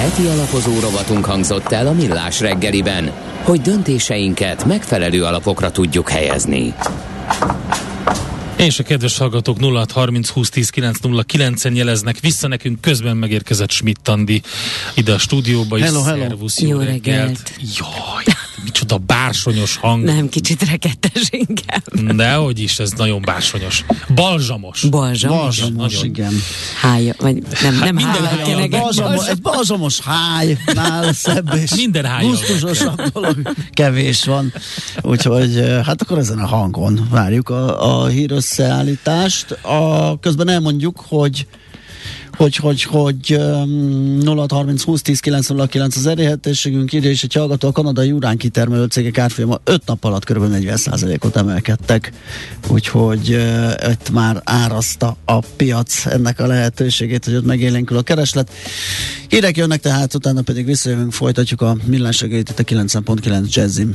Heti alapozó rovatunk hangzott el a Millás reggeliben, hogy döntéseinket megfelelő alapokra tudjuk helyezni. És a kedves hallgatók 0630 20 10 909-en jeleznek vissza nekünk, közben megérkezett Schmidt Andi ide a stúdióba. Hello. Szervusz, jó reggelt! Jaj, micsoda bársonyos hang! Nem, kicsit rekettes inkább. Dehogy is, ez nagyon bársonyos. Balzsamos, igen. Hája, vagy nem hája. Egy balzsamos hájnál szebb és minden gusztusosabb dolog kevés van. Úgyhogy hát akkor ezen a hangon várjuk a hírös összeállítást. Közben elmondjuk, hogy 0630 20 10 909 az elérhetőségünk, ide is egy hallgató, a kanadai urán kitermelő cégek árfolyama 5 nap alatt kb. 40%-ot emelkedtek, úgyhogy itt már áraszta a piac ennek a lehetőségét, hogy ott megélénkül a kereslet. Hírek jönnek, tehát utána pedig visszajövünk, folytatjuk a Millás reggelit itt a 90.9 Jazzin.